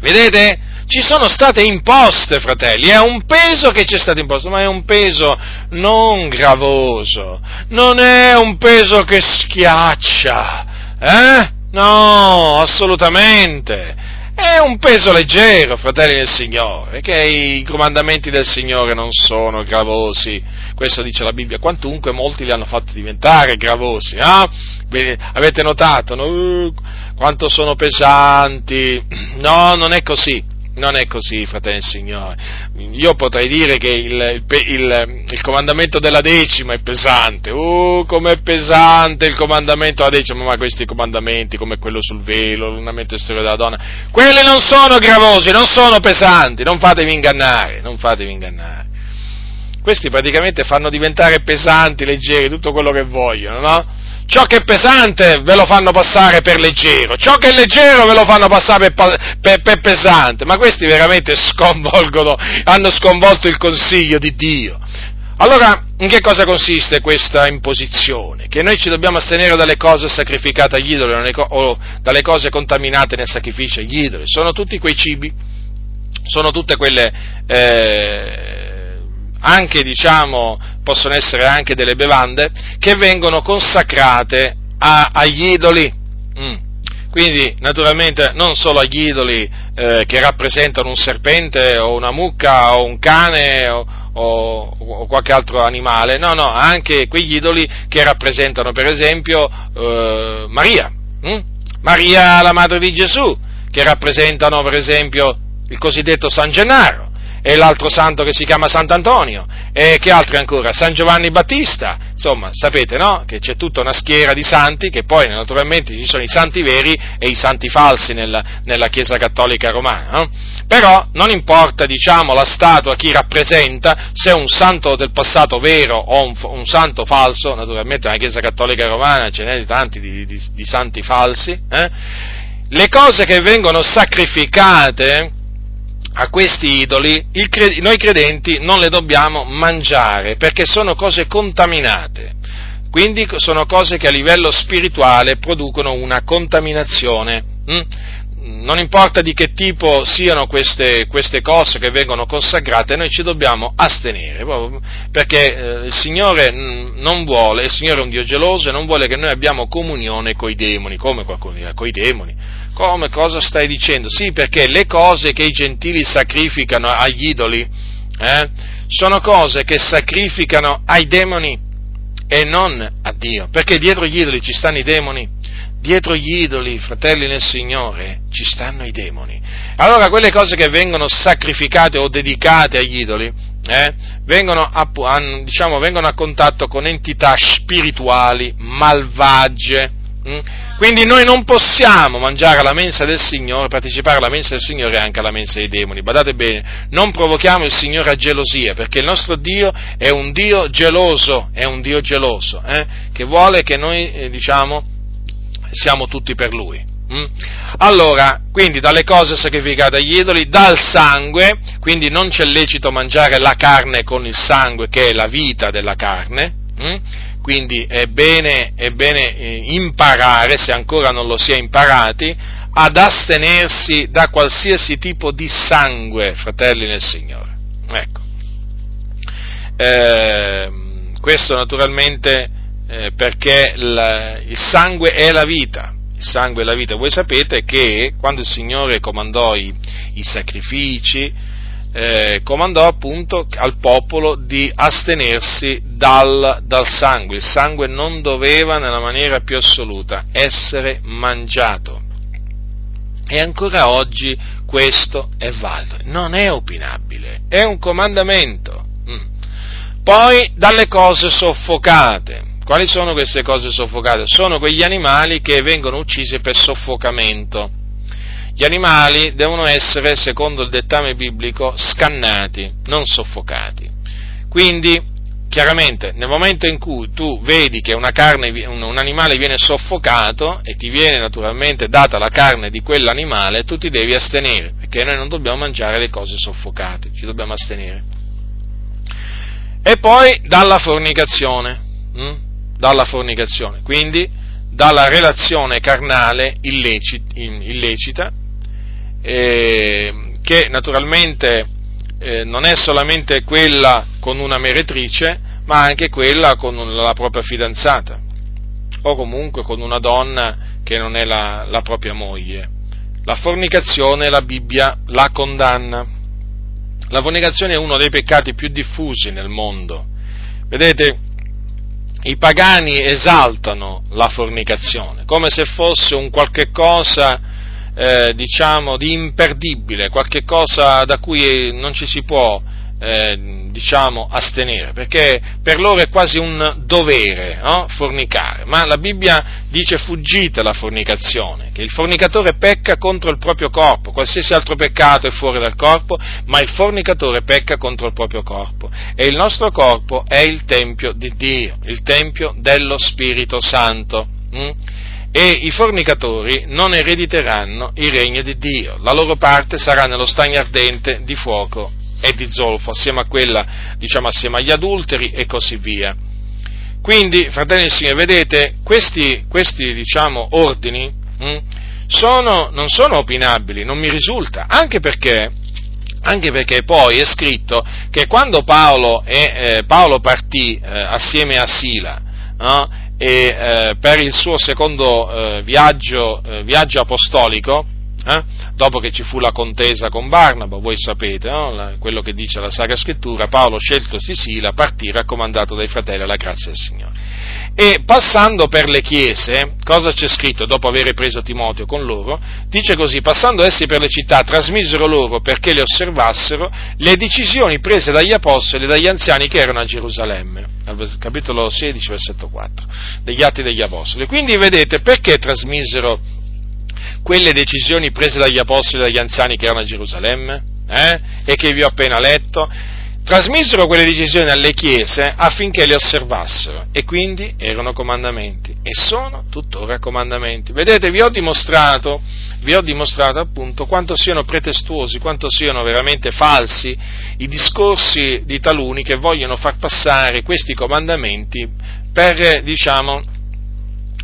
Vedete? Ci sono state imposte, fratelli, è un peso che ci è stato imposto, ma è un peso non gravoso, non è un peso che schiaccia, no, assolutamente, è un peso leggero, fratelli del Signore, che i comandamenti del Signore non sono gravosi, questo dice la Bibbia, quantunque molti li hanno fatti diventare gravosi, no? Avete notato, no? Quanto sono pesanti, no, non è così. Non è così, fratelli del Signore. Io potrei dire che il comandamento della decima è pesante. Com'è pesante il comandamento della decima, ma questi comandamenti, come quello sul velo, l'ornamento esteriore della donna, quelli non sono gravosi, non sono pesanti, non fatevi ingannare. Questi praticamente fanno diventare pesanti, leggeri, tutto quello che vogliono, no? Ciò che è pesante ve lo fanno passare per leggero, ciò che è leggero ve lo fanno passare per pesante, ma questi veramente hanno sconvolto il consiglio di Dio. Allora, in che cosa consiste questa imposizione? Che noi ci dobbiamo astenere dalle cose sacrificate agli idoli o dalle cose contaminate nel sacrificio agli idoli. Sono tutti quei cibi, sono tutte quelle... anche, diciamo, possono essere anche delle bevande che vengono consacrate agli idoli, quindi naturalmente non solo agli idoli che rappresentano un serpente o una mucca o un cane o qualche altro animale, no, anche quegli idoli che rappresentano per esempio Maria la madre di Gesù, che rappresentano per esempio il cosiddetto San Gennaro, e l'altro santo che si chiama Sant'Antonio, e che altri ancora, San Giovanni Battista, insomma, sapete, no? Che c'è tutta una schiera di santi, che poi naturalmente ci sono i santi veri e i santi falsi nella Chiesa Cattolica Romana, no? Però non importa, diciamo, la statua chi rappresenta, se è un santo del passato vero o un santo falso, naturalmente nella Chiesa Cattolica Romana ce n'è tanti di santi falsi, le cose che vengono sacrificate a questi idoli, noi credenti non le dobbiamo mangiare, perché sono cose contaminate, quindi sono cose che a livello spirituale producono una contaminazione. Non importa di che tipo siano queste cose che vengono consacrate, noi ci dobbiamo astenere, perché il Signore non vuole, il Signore è un Dio geloso e non vuole che noi abbiamo comunione coi demoni. Come qualcuno dirà, coi demoni? Come, cosa stai dicendo? Sì, perché le cose che i gentili sacrificano agli idoli, sono cose che sacrificano ai demoni e non a Dio, perché dietro gli idoli ci stanno i demoni. Dietro gli idoli, fratelli nel Signore, ci stanno i demoni. Allora quelle cose che vengono sacrificate o dedicate agli idoli, vengono a contatto con entità spirituali malvagie. Quindi noi non possiamo mangiare alla mensa del Signore, partecipare alla mensa del Signore e anche alla mensa dei demoni. Badate bene, non provochiamo il Signore a gelosia, perché il nostro Dio è un Dio geloso, che vuole che noi, siamo tutti per Lui. Allora, quindi dalle cose sacrificate agli idoli, dal sangue, quindi non c'è lecito mangiare la carne con il sangue, che è la vita della carne, quindi è bene imparare, se ancora non lo si è imparati, ad astenersi da qualsiasi tipo di sangue, fratelli nel Signore. Ecco. Questo naturalmente perché il sangue è la vita. Il sangue è la vita. Voi sapete che quando il Signore comandò i sacrifici, comandò appunto al popolo di astenersi dal sangue. Il sangue non doveva nella maniera più assoluta essere mangiato. E ancora oggi questo è valido, non è opinabile, è un comandamento. Poi dalle cose soffocate. Quali sono queste cose soffocate? Sono quegli animali che vengono uccisi per soffocamento. Gli animali devono essere, secondo il dettame biblico, scannati, non soffocati. Quindi, chiaramente, nel momento in cui tu vedi che un animale viene soffocato e ti viene naturalmente data la carne di quell'animale, tu ti devi astenere, perché noi non dobbiamo mangiare le cose soffocate, ci dobbiamo astenere. E poi dalla fornicazione. Quindi dalla relazione carnale illecita, che naturalmente non è solamente quella con una meretrice, ma anche quella con la propria fidanzata, o comunque con una donna che non è la propria moglie. La fornicazione la Bibbia la condanna. La fornicazione è uno dei peccati più diffusi nel mondo. Vedete, i pagani esaltano la fornicazione, come se fosse un qualche cosa, di imperdibile, qualche cosa da cui non ci si può, astenere, perché per loro è quasi un dovere, no? Fornicare. Ma la Bibbia dice: fuggite la fornicazione, che il fornicatore pecca contro il proprio corpo, qualsiasi altro peccato è fuori dal corpo, ma il fornicatore pecca contro il proprio corpo, e il nostro corpo è il tempio di Dio, il tempio dello Spirito Santo. E i fornicatori non erediteranno il regno di Dio, la loro parte sarà nello stagno ardente di fuoco e di zolfo, assieme a quella, assieme agli adulteri e così via. Quindi, fratelli e signori, vedete, questi ordini non sono opinabili, non mi risulta, anche perché poi è scritto che quando Paolo partì assieme a Sila, no? Per il suo secondo viaggio apostolico, dopo che ci fu la contesa con Barnaba, voi sapete, no? Quello che dice la Sacra Scrittura: Paolo, sceltosi Sila, partì raccomandato dai fratelli alla grazia del Signore. E passando per le chiese, cosa c'è scritto dopo aver preso Timoteo con loro? Dice così: passando essi per le città, trasmisero loro, perché le osservassero, le decisioni prese dagli apostoli e dagli anziani che erano a Gerusalemme. Capitolo 16, versetto 4, degli Atti degli Apostoli. Quindi vedete, perché trasmisero quelle decisioni prese dagli apostoli e dagli anziani che erano a Gerusalemme, e che vi ho appena letto? Trasmisero quelle decisioni alle chiese affinché le osservassero, e quindi erano comandamenti, e sono tuttora comandamenti. Vedete, vi ho dimostrato appunto quanto siano pretestuosi, quanto siano veramente falsi i discorsi di taluni che vogliono far passare questi comandamenti per,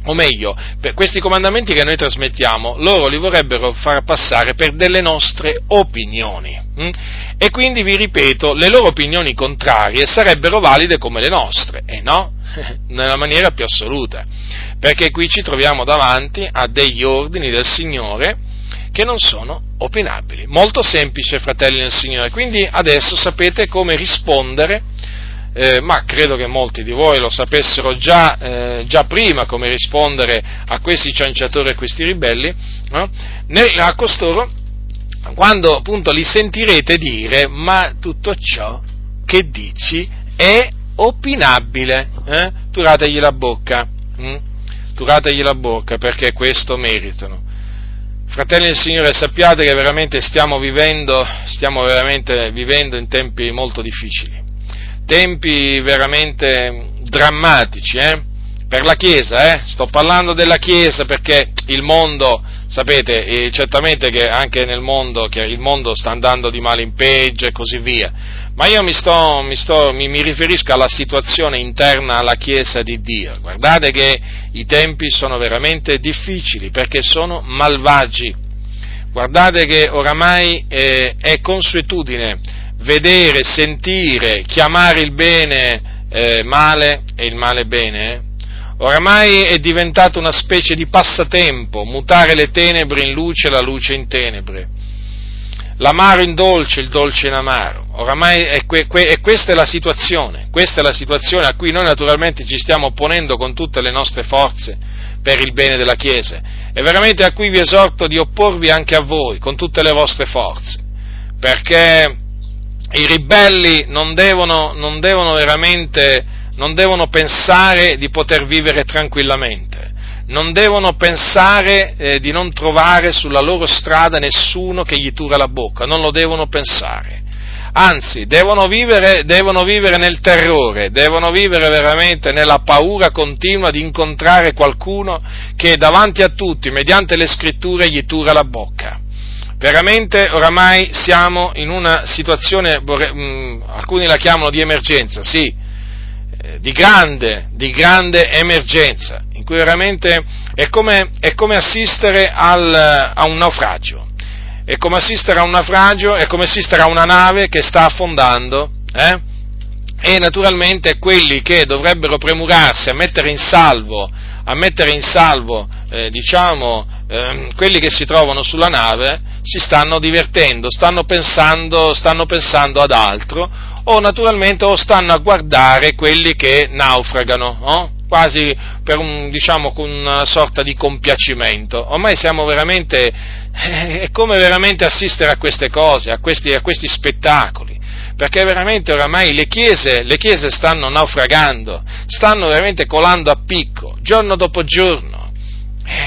o meglio, per questi comandamenti che noi trasmettiamo, loro li vorrebbero far passare per delle nostre opinioni. E quindi, vi ripeto, le loro opinioni contrarie sarebbero valide come le nostre, e no, nella maniera più assoluta, perché qui ci troviamo davanti a degli ordini del Signore che non sono opinabili. Molto semplice, fratelli del Signore. Quindi adesso sapete come rispondere. Ma credo che molti di voi lo sapessero già prima come rispondere a questi cianciatori e a questi ribelli, no? A costoro, quando appunto li sentirete dire: ma tutto ciò che dici è opinabile, turategli la bocca, perché questo meritano. Fratelli del Signore, sappiate che veramente stiamo veramente vivendo in tempi molto difficili, tempi veramente drammatici, per la Chiesa, sto parlando della Chiesa, perché il mondo, sapete, certamente che anche nel mondo, che il mondo sta andando di male in peggio e così via, ma io mi riferisco alla situazione interna alla Chiesa di Dio. Guardate che i tempi sono veramente difficili, perché sono malvagi, Guardate che oramai è consuetudine vedere, sentire, chiamare il bene male e il male bene. Oramai è diventato una specie di passatempo, mutare le tenebre in luce e la luce in tenebre, l'amaro in dolce, il dolce in amaro. Oramai questa è la situazione, questa è la situazione a cui noi naturalmente ci stiamo opponendo con tutte le nostre forze per il bene della Chiesa, e veramente a cui vi esorto di opporvi anche a voi, con tutte le vostre forze, perché i ribelli non devono pensare di poter vivere tranquillamente, non devono pensare di non trovare sulla loro strada nessuno che gli tura la bocca, non lo devono pensare. Anzi, devono vivere nel terrore, devono vivere veramente nella paura continua di incontrare qualcuno che davanti a tutti, mediante le scritture, gli tura la bocca. Veramente oramai siamo in una situazione, alcuni la chiamano di emergenza, sì, di grande emergenza, in cui veramente è come assistere a un naufragio. È come assistere a un naufragio, è come assistere a una nave che sta affondando, e naturalmente quelli che dovrebbero premurarsi a mettere in salvo, quelli che si trovano sulla nave si stanno divertendo, stanno pensando ad altro, o naturalmente stanno a guardare quelli che naufragano, quasi per con una sorta di compiacimento. Ormai siamo veramente, è come veramente assistere a queste cose, a questi spettacoli, perché veramente oramai le chiese stanno naufragando, stanno veramente colando a picco, giorno dopo giorno,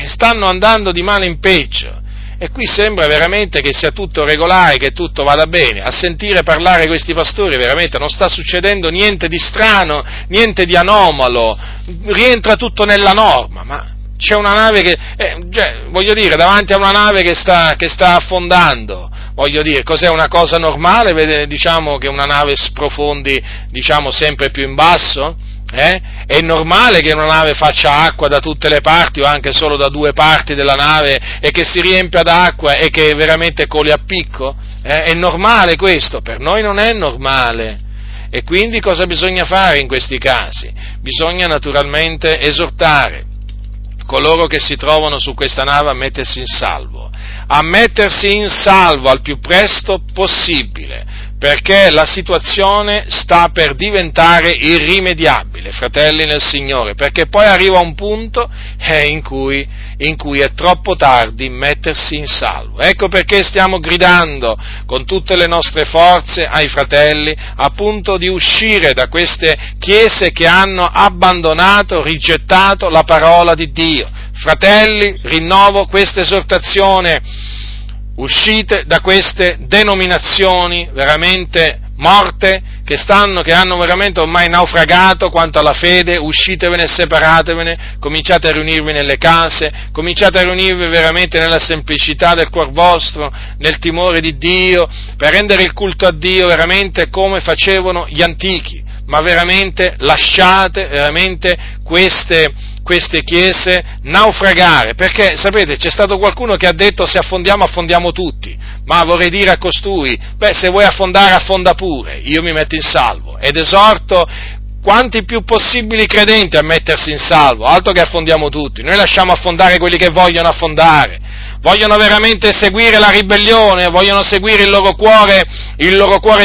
stanno andando di male in peggio, e qui sembra veramente che sia tutto regolare, che tutto vada bene. A sentire parlare questi pastori veramente non sta succedendo niente di strano, niente di anomalo, rientra tutto nella norma, ma c'è una nave che, davanti a una nave che sta affondando, cos'è una cosa normale, che una nave sprofondi, sempre più in basso? È normale che una nave faccia acqua da tutte le parti, o anche solo da due parti della nave, e che si riempia d'acqua e che veramente coli a picco? È normale questo? Per noi non è normale. E quindi cosa bisogna fare in questi casi? Bisogna naturalmente esortare coloro che si trovano su questa nave a mettersi in salvo al più presto possibile, perché la situazione sta per diventare irrimediabile, fratelli nel Signore, perché poi arriva un punto in cui è troppo tardi mettersi in salvo. Ecco perché stiamo gridando con tutte le nostre forze ai fratelli, appunto, di uscire da queste chiese che hanno abbandonato, rigettato la parola di Dio. Fratelli, rinnovo questa esortazione: uscite da queste denominazioni veramente morte, che hanno veramente ormai naufragato quanto alla fede. Uscitevene, separatevene, cominciate a riunirvi nelle case, cominciate a riunirvi veramente nella semplicità del cuor vostro, nel timore di Dio, per rendere il culto a Dio veramente come facevano gli antichi. Ma veramente lasciate veramente queste chiese naufragare, perché sapete, c'è stato qualcuno che ha detto: se affondiamo, affondiamo tutti. Ma vorrei dire a costui: se vuoi affondare, affonda pure, io mi metto in salvo. Ed esorto quanti più possibili credenti a mettersi in salvo, altro che affondiamo tutti. Noi lasciamo affondare quelli che vogliono affondare, vogliono veramente seguire la ribellione, vogliono seguire il loro cuore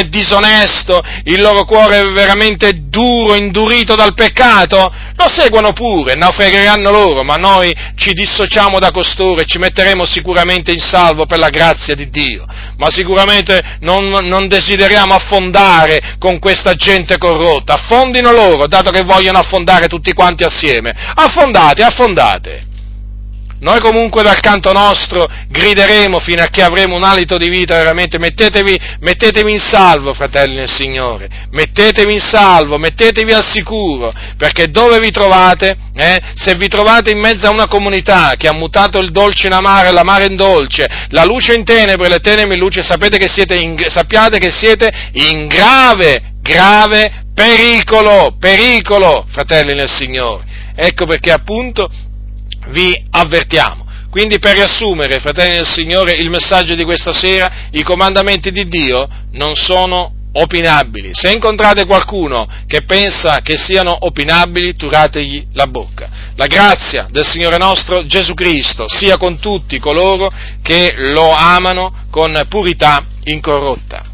disonesto, il loro cuore veramente duro, indurito dal peccato. Lo seguono pure, naufragheranno loro, ma noi ci dissociamo da costoro e ci metteremo sicuramente in salvo per la grazia di Dio, ma sicuramente non desideriamo affondare con questa gente corrotta. Affondino loro, dato che vogliono affondare tutti quanti assieme. Affondate. Noi comunque dal canto nostro grideremo fino a che avremo un alito di vita, veramente. Mettetevi in salvo, fratelli nel Signore, mettetevi in salvo, mettetevi al sicuro, perché dove vi trovate, se vi trovate in mezzo a una comunità che ha mutato il dolce in amaro e l'amaro in dolce, la luce in tenebre, le tenebre in luce, sappiate che siete in grave pericolo, fratelli nel Signore. Ecco perché appunto vi avvertiamo Quindi, per riassumere, fratelli del Signore, il messaggio di questa sera: i comandamenti di Dio non sono opinabili. Se incontrate qualcuno che pensa che siano opinabili, turategli la bocca. La grazia del Signore nostro Gesù Cristo sia con tutti coloro che lo amano con purità incorrotta.